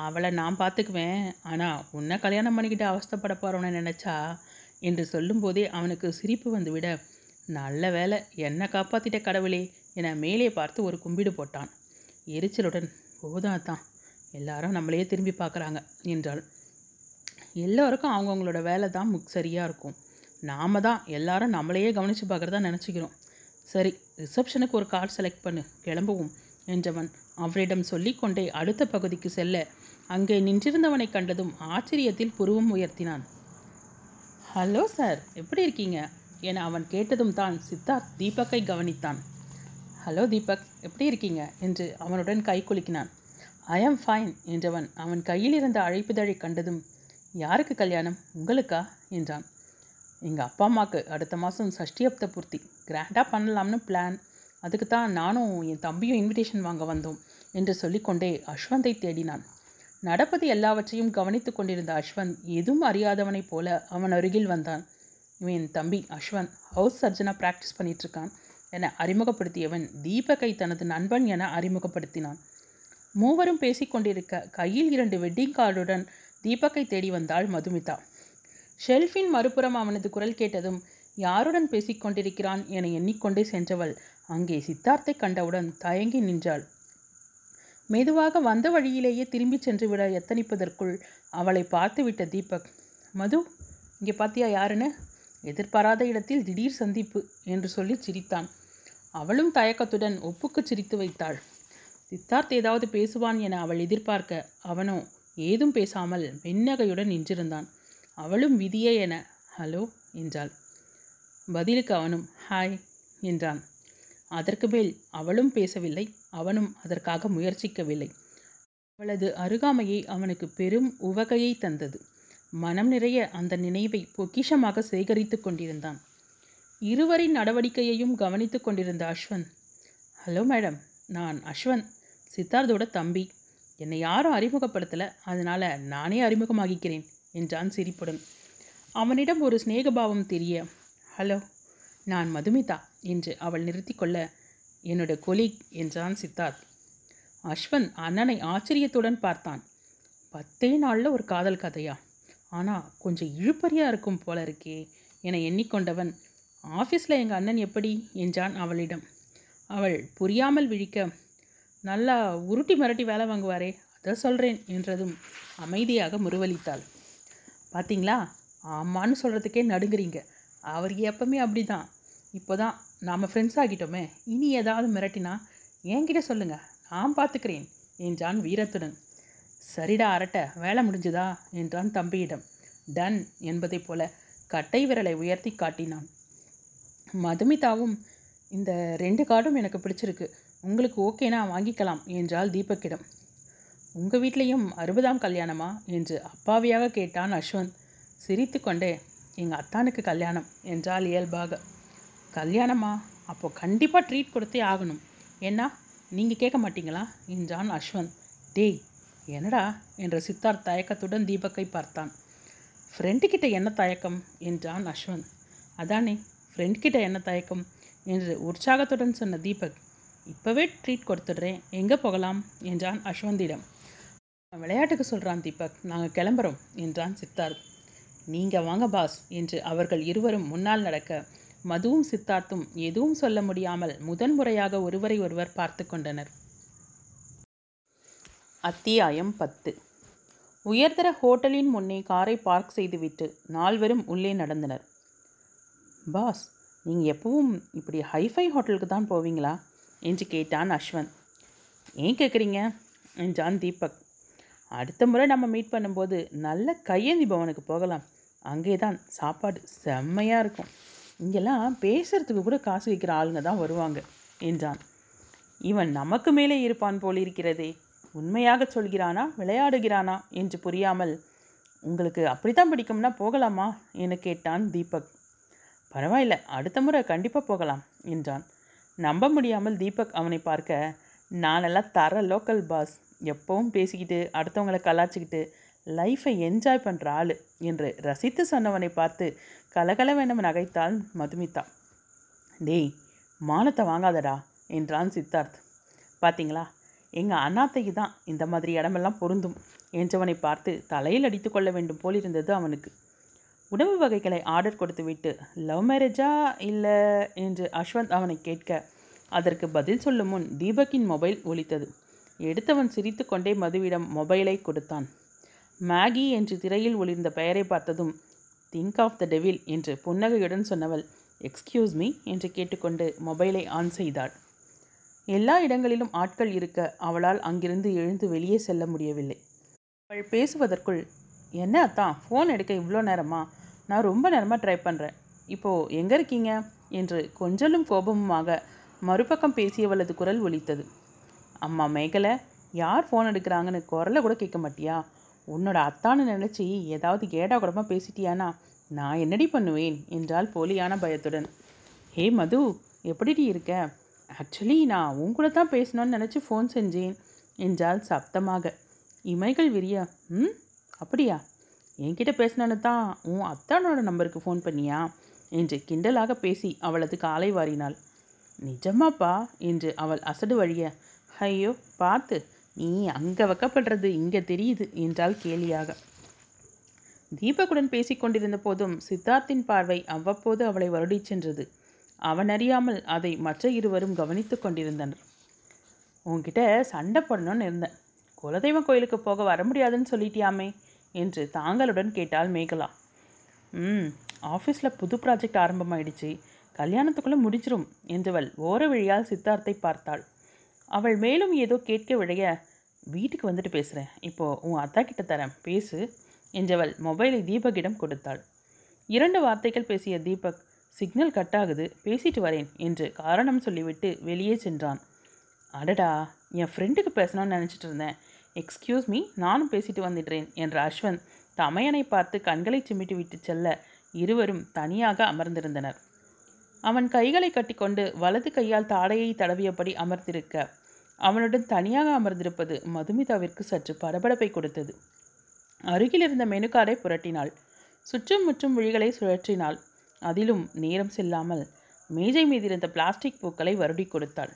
அவளை நான் பார்த்துக்குவேன், ஆனால் உன்னை கல்யாணம் பண்ணிக்கிட்டு அவஸ்தைப்பட போகிறவனை நினச்சா என்று சொல்லும்போதே அவனுக்கு சிரிப்பு வந்துவிட, நல்ல வேலை என்னை காப்பாற்றிட்ட கடவுளே என மேலே பார்த்து ஒரு கும்பிடு போட்டான். எரிச்சலுடன், போதாதான் எல்லாரும் நம்மளையே திரும்பி பார்க்குறாங்க என்றாள். எல்லோருக்கும் அவங்கவுங்களோட வேலை தான் சரியாக இருக்கும். நாம தான் எல்லாரும் நம்மளையே கவனித்து பார்க்குறதா நினச்சிக்கிறோம். சரி, ரிசப்ஷனுக்கு ஒரு கார் செலக்ட் பண்ணு, கிளம்புவோம் என்றவன் அவரிடம் சொல்லிக்கொண்டே அடுத்த பகுதிக்கு செல்ல அங்கே நின்றிருந்தவனை கண்டதும் ஆச்சரியத்தில் புருவம் உயர்த்தினான். ஹலோ சார், எப்படி இருக்கீங்க என அவன் கேட்டதும் தான் சித்தார்த் தீபக்கை கவனித்தான். ஹலோ தீபக், எப்படி இருக்கீங்க என்று அவனுடன் கை குலுக்கினான். ஐ ஆம் ஃபைன் என்றவன் அவன் கையில் இருந்த அழைப்புதழை கண்டதும், யாருக்கு கல்யாணம், உங்களுக்கா என்றான். எங்கள் அப்பா அம்மாவுக்கு அடுத்த மாதம் சஷ்டியப்த பூர்த்தி கிராண்டாக பண்ணலாம்னு பிளான். அதுக்கு தான் நானும் என் தம்பியும் இன்விடேஷன் வாங்க வந்தோம் என்று சொல்லிக்கொண்டே அஸ்வந்தை தேடினான். நடப்பது எல்லாவற்றையும் கவனித்து கொண்டிருந்த அஸ்வந்த் எதுவும் அறியாதவனைப் போல அவன் அருகில் வந்தான். இவன் என் தம்பி அஸ்வந்த், ஹவுஸ் சர்ஜனாக ப்ராக்டிஸ் பண்ணிகிட்ருக்கான் என அறிமுகப்படுத்தியவன் தீபக்கை தனது நண்பன் என அறிமுகப்படுத்தினான். மூவரும் பேசிக்கொண்டிருக்க கையில் 2 வெட்டிங் கார்டுடன் தீபக்கை தேடி வந்தாள் மதுமிதா. ஷெல்ஃபின் மறுபுறம் அவனது குரல் கேட்டதும் யாருடன் பேசிக்கொண்டிருக்கிறான் என எண்ணிக்கொண்டே சென்றவள் அங்கே சித்தார்த்தை கண்டவுடன் தயங்கி நின்றாள். மெதுவாக வந்த வழியிலேயே திரும்பி சென்றுவிட எத்தனிப்பதற்குள் அவளை பார்த்துவிட்ட தீபக், மது இங்கே பார்த்தியா யாருன்னு? எதிர்பாராத இடத்தில் திடீர் சந்திப்பு என்று சொல்லி சிரித்தான். அவளும் தயக்கத்துடன் ஒப்புக்கு சிரித்து வைத்தாள். சித்தார்த் ஏதாவது பேசுவான் என அவள் எதிர்பார்க்க அவனோ ஏதும் பேசாமல் வெண்ணகையுடன் நின்றிருந்தான். அவளும் விதியே என ஹலோ என்றாள். பதிலுக்கு அவனும் ஹாய் என்றான். அதற்கு மேல் அவளும் பேசவில்லை, அவனும் அதற்காக முயற்சிக்கவில்லை. அவளது அருகாமையை அவனுக்கு பெரும் உவகையை தந்தது. மனம் நிறைய அந்த நினைவை பொக்கிஷமாக சேகரித்து கொண்டிருந்தான். இருவரின் நடவடிக்கையையும் கவனித்து கொண்டிருந்த அஸ்வந்த், ஹலோ மேடம், நான் அஸ்வந்த், சித்தார்த்தோட தம்பி. என்னை யாரும் அறிமுகப்படுத்தலை, அதனால் நானே அறிமுகமாகிக்கிறேன் என்றான் சிரிப்புடன். அவனிடம் ஒரு ஸ்நேகபாவம் தெரிய, ஹலோ நான் மதுமிதா என்று அவள் நிறுத்தி கொள்ள, என்னோட கொலீக் என்றான் சித்தார்த். அஸ்வந்த் அண்ணனை ஆச்சரியத்துடன் பார்த்தான். 10 நாளில் ஒரு காதல் கதையா? ஆனால் கொஞ்சம் இழுப்பறியாக இருக்கும் போல இருக்கே என எண்ணிக்கொண்டவன், ஆஃபீஸில் எங்கள் அண்ணன் எப்படி என்றான் அவளிடம். அவள் புரியாமல் விழிக்க, நல்லா உருட்டி மிரட்டி வேலை வாங்குவாரே அதை சொல்கிறேன் என்றதும் அமைதியாக முறுவலித்தாள். பார்த்தீங்களா, ஆமான்னு சொல்கிறதுக்கே நடுங்குறீங்க. அவர் எப்பவுமே அப்படி தான். இப்போ தான் நாம் ஃப்ரெண்ட்ஸ் ஆகிட்டோமே, இனி ஏதாவது மிரட்டினா என்கிட்ட சொல்லுங்கள், நான் பார்த்துக்கிறேன் என்றான் வீரத்துடன். சரிடா அரட்டை, வேலை முடிஞ்சுதா என்றான் தம்பியிடம். டன் என்பதை போல கட்டை விரலை உயர்த்தி காட்டினான். மதுமிதாவும், இந்த 2 கார்டும் எனக்கு பிடிச்சிருக்கு, உங்களுக்கு ஓகேனா வாங்கிக்கலாம் என்றாள் தீபக்கிடம். உங்கள் வீட்லேயும் 60ஆம் கல்யாணமா என்று அப்பாவியாக கேட்டான் அஸ்வந்த் சிரித்து கொண்டே. எங்கள் அத்தானுக்கு கல்யாணம் என்றால் இயல்பாக. கல்யாணமா? அப்போது கண்டிப்பாக ட்ரீட் கொடுத்தே ஆகணும், ஏன்னா நீங்கள் கேட்க மாட்டீங்களா என்றான் அஸ்வந்த். டேய் என்னடா என்ற சித்தார்த் தயக்கத்துடன் தீபக்கை பார்த்தான். ஃப்ரெண்டுக்கிட்ட என்ன தயக்கம் என்றான் அஸ்வந்த். அதானே ஃப்ரெண்ட்கிட்ட என்ன தயக்கம் என்று உற்சாகத்துடன் சொன்ன தீபக், இப்போவே ட்ரீட் கொடுத்துட்றேன், எங்கே போகலாம் என்றான் அஸ்வந்திடம். விளையாட்டுக்கு சொல்கிறான் தீபக், நாங்கள் கிளம்புறோம் என்றான் சித்தார்த். நீங்கள் வாங்க பாஸ் என்று அவர்கள் இருவரும் முன்னால் நடக்க மதுவும் சித்தார்த்தும் எதுவும் சொல்ல முடியாமல் முதன்முறையாக ஒருவரை ஒருவர் பார்த்து கொண்டனர். அத்தியாயம் 10. உயர்தர ஹோட்டலின் முன்னே காரை பார்க் செய்துவிட்டு 4 பேரும் உள்ளே நடந்தனர். பாஸ், நீங்கள் எப்பவும் இப்படி ஹைஃபை ஹோட்டலுக்கு தான் போவீங்களா என்று கேட்டான் அஸ்வந்த். ஏன் கேட்குறீங்க என்றான் தீபக். அடுத்த முறை நம்ம மீட் பண்ணும்போது நல்ல கையேந்தி பவனுக்கு போகலாம், அங்கே தான் சாப்பாடு செம்மையாக இருக்கும், இங்கெல்லாம் பேசுகிறதுக்கு கூட காசு வைக்கிற ஆளுங்க தான் வருவாங்க என்றான். இவன் நமக்கு மேலே இருப்பான் போலிருக்கிறதே, உண்மையாக சொல்கிறானா விளையாடுகிறானா என்று புரியாமல் உங்களுக்கு அப்படி தான் பிடிக்கும்னா போகலாமா என கேட்டான் தீபக். பரவாயில்ல, அடுத்த முறை கண்டிப்பாக போகலாம் என்றான். நம்ப முடியாமல் தீபக் அவனை பார்க்க, நானெல்லாம் தர லோக்கல் பாஸ், எப்பவும் பேசிக்கிட்டு அடுத்தவங்களை கலாச்சிக்கிட்டு லைஃப்பை என்ஜாய் பண்ணுற ஆள் என்று ரசித்து சொன்னவனை பார்த்து கலகலவென நகைத்தாள் மதுமிதா. டேய், மானத்தை வாங்காதடா என்றான் சித்தார்த். பார்த்தீங்களா, எங்கள் அண்ணாத்தைக்கு தான் இந்த மாதிரி இடமெல்லாம் பொருந்தும் என்றவனை பார்த்து தலையில் அடித்து கொள்ள வேண்டும் போலிருந்தது அவனுக்கு. உணவு வகைகளை ஆர்டர் கொடுத்துவிட்டு லவ் மேரேஜா இல்லை என்று அஸ்வந்த் அவனை கேட்க, அதற்கு பதில் சொல்லும் முன் தீபக்கின் மொபைல் ஒலித்தது. எடுத்தவன் சிரித்து கொண்டே மதுவிடம் மொபைலை கொடுத்தான். மேகி என்று திரையில் ஒளிர்ந்த பெயரை பார்த்ததும் திங்க் ஆஃப் த டெவில் என்று புன்னகையுடன் சொன்னவள் எக்ஸ்கியூஸ் மீ என்று கேட்டுக்கொண்டு மொபைலை ஆன் செய்தாள். எல்லா இடங்களிலும் ஆட்கள் இருக்க அவளால் அங்கிருந்து எழுந்து வெளியே செல்ல முடியவில்லை. அவள் பேசுவதற்குள், என்ன அத்தான் ஃபோன் எடுக்க இவ்வளோ நேரமா, நான் ரொம்ப நேரமாக ட்ரை பண்ணுறேன், இப்போது எங்கே இருக்கீங்க என்று கொஞ்சலும் கோபமுமாக மறுபக்கம் பேசியவளது குரல் ஒலித்தது. அம்மா மேகலை, யார் ஃபோன் எடுக்கிறாங்கன்னு குரலை கூட கேட்க மாட்டியா? உன்னோட அத்தான்னு நினச்சி ஏதாவது கேடா கூடமாக பேசிட்டியானா நான் என்னடி பண்ணுவேன் என்றால் போலியான பயத்துடன். ஹே மது, எப்படிடி இருக்க? ஆக்சுவலி நான் உன் கூட தான் பேசணும்னு நினச்சி ஃபோன் செஞ்சேன் என்றால் சப்தமாக. இமைகள் விரிய, ம் அப்படியா, என்கிட்ட பேசினோன்னு தான் உன் அத்தானோட நம்பருக்கு ஃபோன் பண்ணியா என்று கிண்டலாக பேசி அவளது காலை வாரினாள். நிஜமாப்பா என்று அவள் அசடு வழிய, ஐயோ பார்த்து, நீ அங்கே வைக்கப்படுறது இங்கே தெரியுது என்றால் கேலியாக. தீபக்குடன் பேசி கொண்டிருந்த போதும் சித்தார்த்தின் பார்வை அவ்வப்போது அவளை வருடி சென்றது. அவன் அறியாமல் அதை மற்ற இருவரும் கவனித்து கொண்டிருந்தனர். உன்கிட்ட சண்டை போடணும்னு இருந்தேன், குலதெய்வ கோயிலுக்கு போக வர முடியாதுன்னு சொல்லிட்டியாமே என்று தாங்களுடன் கேட்டாள் மேகலா. ஆஃபீஸில் புது ப்ராஜெக்ட் ஆரம்பமாயிடுச்சு, கல்யாணத்துக்குள்ளே முடிச்சிரும் என்றவள் ஓர வழியால் சித்தார்த்தை பார்த்தாள். அவள் மேலும் ஏதோ கேட்க விழைய, வீட்டுக்கு வந்துட்டு பேசுகிறேன், இப்போது உன் அத்தா கிட்ட தரேன் பேசு என்றவள் மொபைலை தீபக்கிடம் கொடுத்தாள். இரண்டு வார்த்தைகள் பேசிய தீபக், சிக்னல் கட் ஆகுது பேசிட்டு வரேன் என்று காரணம் சொல்லிவிட்டு வெளியே சென்றான். அடடா, என் ஃப்ரெண்டுக்கு பேசணும்னு நினச்சிட்டு இருந்தேன், எக்ஸ்கியூஸ் மீ நானும் பேசிட்டு வந்துடுறேன் என்ற அஸ்வந்த் தமையனை பார்த்து கண்களை சிமிட்டு விட்டு செல்ல இருவரும் தனியாக அமர்ந்திருந்தனர். அவன் கைகளை கட்டிக்கொண்டு வலது கையால் தாடையை தடவியபடி அமர்ந்திருக்க, அவனுடன் தனியாக அமர்ந்திருப்பது மதுமிதாவிற்கு சற்று படபடப்பை கொடுத்தது. அருகிலிருந்த மெனுக்காரை புரட்டினாள். சுற்றும் முற்றும் விழிகளை சுழற்றினாள். அதிலும் நேரம் செல்லாமல் மேஜை மீதிருந்த பிளாஸ்டிக் பூக்களை வருடி கொடுத்தாள்.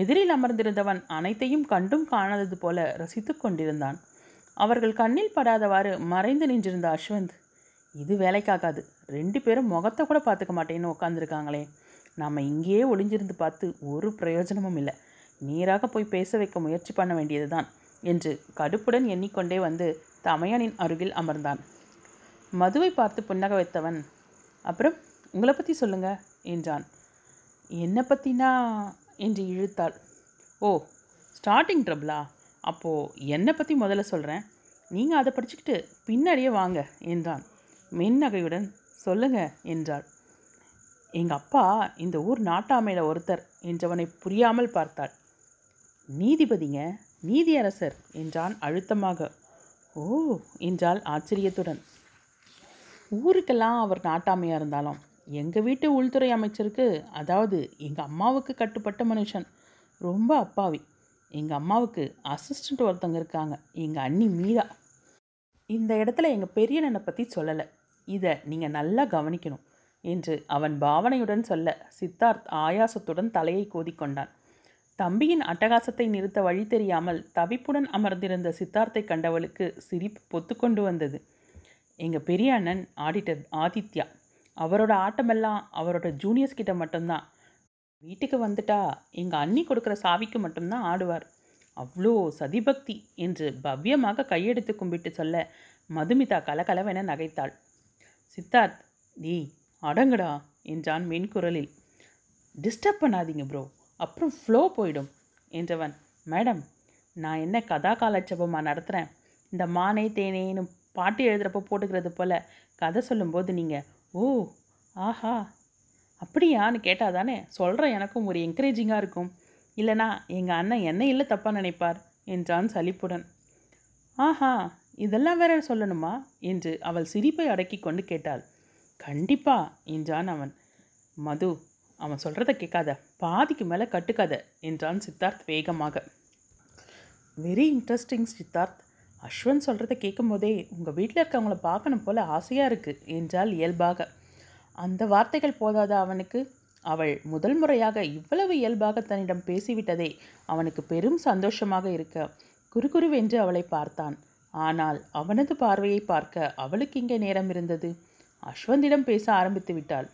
எதிரில் அமர்ந்திருந்தவன் அனைத்தையும் கண்டும் காணாதது போல ரசித்து கொண்டிருந்தான். அவர்கள் கண்ணில் படாதவாறு மறைந்து நின்றிருந்த அஸ்வந்த், இது வேலைக்காகாது, ரெண்டு பேரும் முகத்தை கூட பார்த்துக்க மாட்டேன்னு உட்காந்துருக்காங்களே, நாம் இங்கேயே ஒளிஞ்சிருந்து பார்த்து ஒரு பிரயோஜனமும் இல்லை, நேராக போய் பேச வைக்க முயற்சி பண்ண வேண்டியது தான் என்று கடுப்புடன் எண்ணிக்கொண்டே வந்து தமையனின் அருகில் அமர்ந்தான். மதுவை பார்த்து புன்னக வைத்தவன், அப்புறம் உங்களை பற்றி சொல்லுங்கள் என்றான். என்னை பற்றினா என்று இழுத்தாள். ஓ, ஸ்டார்டிங் ட்ரபிளா? அப்போது என்னை பற்றி முதல்ல சொல்கிறேன், நீங்கள் அதை படிச்சுக்கிட்டு பின்னாடியே வாங்க என்றான். மின்னகையுடன் சொல்லுங்க என்றாள். எங்கள் அப்பா இந்த ஊர் நாட்டாமையில் ஒருத்தர் என்றவனை புரியாமல் பார்த்தாள். நீதிபதிங்க, நீதியரசர் என்றான் அழுத்தமாக. ஓ என்றாள் ஆச்சரியத்துடன். ஊருக்கெல்லாம் அவர் நாட்டாமையாக இருந்தாலும் எங்கள் வீட்டு உள்துறை அமைச்சருக்கு, அதாவது எங்கள் அம்மாவுக்கு கட்டுப்பட்ட மனுஷன், ரொம்ப அப்பாவி. எங்கள் அம்மாவுக்கு அசிஸ்டண்ட் ஒருத்தங்க இருக்காங்க, எங்கள் அண்ணி மீரா. இந்த இடத்துல எங்கள் பெரியண்ணனை பற்றி சொல்லலை, இதை நீங்கள் நல்லா கவனிக்கணும் என்று அவன் பாவனையுடன் சொல்ல, சித்தார்த் ஆயாசத்துடன் தலையை கோதிக்கொண்டான். தம்பியின் அட்டகாசத்தை நிறுத்த வழி தெரியாமல் தவிப்புடன் அமர்ந்திருந்த சித்தார்த்தை கண்டவளுக்கு சிரிப்பு பொத்து கொண்டு வந்தது. எங்கள் பெரிய அண்ணன் ஆடிட்டர் ஆதித்யா, அவரோட ஆட்டமெல்லாம் அவரோட ஜூனியர்ஸ் கிட்ட மட்டும்தான். வீட்டுக்கு வந்துட்டா எங்கள் அண்ணி கொடுக்குற சாவிக்கு மட்டும்தான் ஆடுவார். அவ்வளோ சதிபக்தி என்று பவ்யமாக கையெடுத்து கும்பிட்டு சொல்ல மதுமிதா கலகலவென நகைத்தாள். சித்தார்த், நீ அடங்குடா என்றான் மென்குரலில். டிஸ்டர்ப் பண்ணாதீங்க ப்ரோ, அப்புறம் ஃப்ளோ போயிடும் என்றவன், மேடம் நான் என்ன கதா காலட்சேபமாக நடத்துகிறேன்? இந்த மானே தேனேன்னு பாட்டு எழுதுகிறப்போ போட்டுக்கிறது போல் கதை சொல்லும்போது நீங்கள் ஓ ஆஹா அப்படியான்னு கேட்டால் தானே சொல்கிற எனக்கும் ஒரு என்கரேஜிங்காக இருக்கும். இல்லைனா எங்கள் அண்ணன் என்ன இல்லை தப்பாக நினைப்பார் என்றான் சலிப்புடன். ஆஹா இதெல்லாம் வேற சொல்லணுமா என்று அவள் சிரிப்பை அடக்கி கொண்டு கேட்டாள். கண்டிப்பா என்றான் அவன். மது அவன் சொல்கிறத கேட்காத, பாதிக்கு மேலே கட்டுக்காத என்றான் சித்தார்த் வேகமாக. வெரி இன்ட்ரெஸ்டிங் சித்தார்த், அஸ்வந்த் சொல்கிறத கேட்கும் போதே உங்கள் வீட்டில் இருக்கவங்கள பார்க்கணும் போல் ஆசையாக இருக்குது என்றால் இயல்பாக. அந்த வார்த்தைகள் போதாத அவனுக்கு, அவள் முதல் முறையாக இவ்வளவு இயல்பாக தன்னிடம் பேசிவிட்டதே அவனுக்கு பெரும் சந்தோஷமாக இருக்க குறுகுறுவென்று அவளை பார்த்தான். ஆனால் அவனது பார்வையை பார்க்க அவளுக்கு இங்கே நேரம் இருந்தது. அஸ்வந்திடம் பேச ஆரம்பித்து விட்டாள்.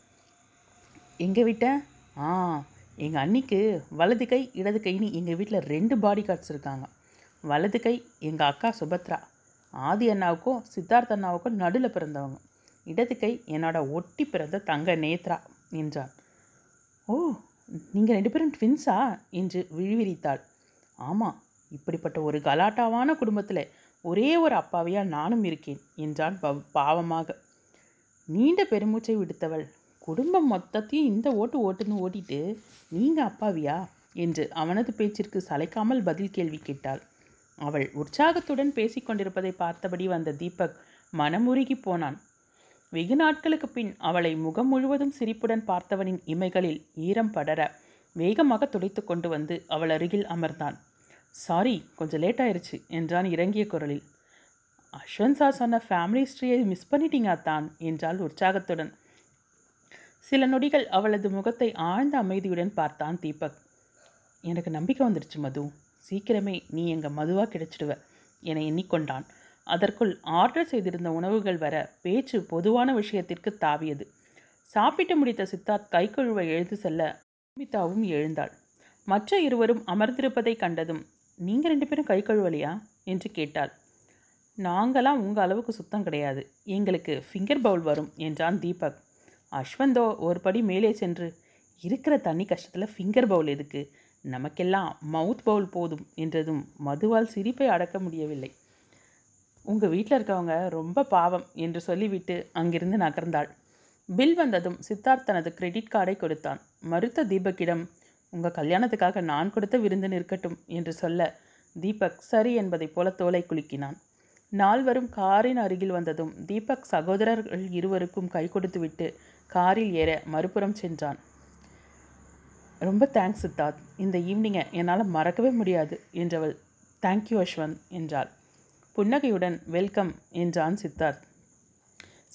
எங்கே விட்ட? எங்கள் அன்னிக்கு வலது கை இடது கைன்னு எங்கள் வீட்டில் 2 பாடி கார்ட்ஸ் இருக்காங்க. வலது கை எங்கள் அக்கா சுபத்ரா, ஆதி அண்ணாவுக்கும் சித்தார்த் அண்ணாவுக்கும் நடுவில் பிறந்தவங்க. இடது கை என்னோட ஒட்டி பிறந்த தங்க நேத்ரா என்றான். ஓ, நீங்கள் 2 பேரும் ட்வின்ஸா என்று விழிவிரித்தாள். ஆமாம், இப்படிப்பட்ட ஒரு கலாட்டாவான குடும்பத்தில் ஒரே ஒரு அப்பாவையாக நானும் இருக்கேன் என்றான் பாவமாக. நீண்ட பெருமூச்சை விடுத்தவள், குடும்பம் மொத்தத்தையும் இந்த ஓட்டு ஓட்டுன்னு ஓட்டிட்டு நீங்கள் அப்பாவியா என்று அவனது பேச்சிற்கு சளைக்காமல் பதில் கேள்வி கேட்டாள். அவள் உற்சாகத்துடன் பேசிக்கொண்டிருப்பதை பார்த்தபடி வந்த தீபக் மனமுருகி போனான். வெகு நாட்களுக்கு பின் அவளை முகம் முழுவதும் சிரிப்புடன் பார்த்தவனின் இமைகளில் ஈரம் படர வேகமாக துடைத்து கொண்டு வந்து அவள் அருகில் அமர்ந்தான். சாரி, கொஞ்சம் லேட் ஆயிடுச்சு என்றான் இறங்கிய குரலில். அஸ்வந்த் சார் சொன்ன ஃபேமிலி ஹிஸ்ட்ரியை மிஸ் பண்ணிட்டீங்க தான் என்றாள் உற்சாகத்துடன். சில நொடிகள் அவளது முகத்தை ஆழ்ந்த அமைதியுடன் பார்த்தான் தீபக். எனக்கு நம்பிக்கை வந்துடுச்சு மது, சீக்கிரமே நீ எங்கள் மதுவாக கிடைச்சிடுவ என எண்ணிக்கொண்டான். அதற்குள் ஆர்டர் செய்திருந்த உணவுகள் வர பேச்சு பொதுவான விஷயத்திற்கு தாவியது. சாப்பிட்டு முடித்த சித்தார்த் கை கழுவ எழுந்து செல்ல மீதாவும் எழுந்தாள். மற்ற இருவரும் அமர்ந்திருப்பதை கண்டதும், நீங்கள் 2 பேரும் கை கழுவலையா என்று கேட்டாள். நாங்களாம் உங்கள் அளவுக்கு சுத்தம் கிடையாது, எங்களுக்கு ஃபிங்கர் பவுல் வரும் என்றான் தீபக். அஸ்வந்தோ ஒரு படி மேலே சென்று, இருக்கிற தண்ணி கஷ்டத்தில் ஃபிங்கர் பவுல் எதுக்கு, நமக்கெல்லாம் மவுத் பவுல் போதும் என்றதும் மதுவால் சிரிப்பை அடக்க முடியவில்லை. உங்கள் வீட்டில் இருக்கவங்க ரொம்ப பாவம் என்று சொல்லிவிட்டு அங்கிருந்து நகர்ந்தாள். பில் வந்ததும் சித்தார்த் தனது கிரெடிட் கார்டை கொடுத்தான். மறுத்த தீபக்கிடம், உங்கள் கல்யாணத்துக்காக நான் கொடுத்த விருந்து நிற்கட்டும் என்று சொல்ல தீபக் சரி என்பதை போல தோலை குலுக்கினான். நால்வரும் காரின் அருகில் வந்ததும் தீபக் சகோதரர்கள் இருவருக்கும் கை கொடுத்துவிட்டு காரில் ஏற மறுபுறம் சென்றான். ரொம்ப தேங்க்ஸ் சித்தார்த், இந்த ஈவினிங்கை என்னால் மறக்கவே முடியாது என்றவள் தேங்க்யூ அஸ்வந்த் என்றாள். புன்னகையுடன் வெல்கம் என்றான் சித்தார்த்.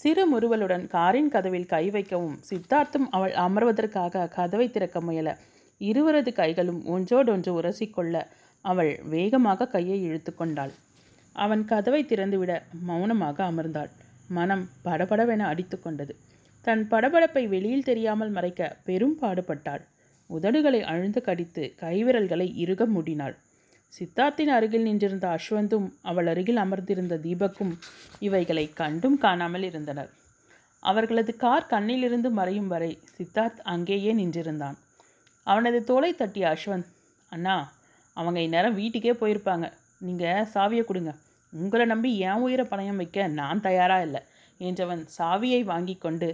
சிறு முறுவலுடன் காரின் கதவில் கை வைக்கவும் சித்தார்த்தும் அவள் அமர்வதற்காக கதவை திறக்க முயல இருவரது கைகளும் ஒன்றோடொன்று உரசிக்கொள்ள அவள் வேகமாக கையை இழுத்து கொண்டாள். அவன் கதவை திறந்துவிட மௌனமாக அமர்ந்தாள். மனம் படபடவென அடித்து கொண்டது. தன் படபடப்பை வெளியில் தெரியாமல் மறைக்க பெரும் பாடுபட்டாள். உதடுகளை அழுந்து கடித்து கைவிரல்களை இறுக மூடினாள். சித்தார்த்தின் அருகில் நின்றிருந்த அஸ்வந்தும் அவள் அருகில் அமர்ந்திருந்த தீபக்கும் இவைகளை கண்டும் காணாமல் இருந்தனர். அவர்களது கார் கண்ணிலிருந்து மறையும் வரை சித்தார்த் அங்கேயே நின்றிருந்தான். அவனது தோலை தட்டிய அஸ்வந்த், அண்ணா அவங்க இந்நேரம் வீட்டுக்கே போயிருப்பாங்க, நீங்கள் சாவியை கொடுங்க, உங்களை நம்பி ஏன் உயிரை பணயம் வைக்க நான் தயாராக இல்லை என்றவன் சாவியை வாங்கி கொண்டு,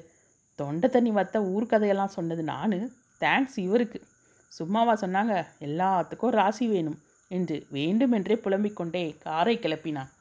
தொண்டை தண்ணி வத்த ஊர்கதையெல்லாம் சொன்னது நான், தேங்க்ஸ் இவருக்கு, சும்மாவா சொன்னாங்க, எல்லாத்துக்கும் ராசி வேணும் என்று வேண்டுமென்றே புலம்பிக்கொண்டே காரை கிளப்பினான்.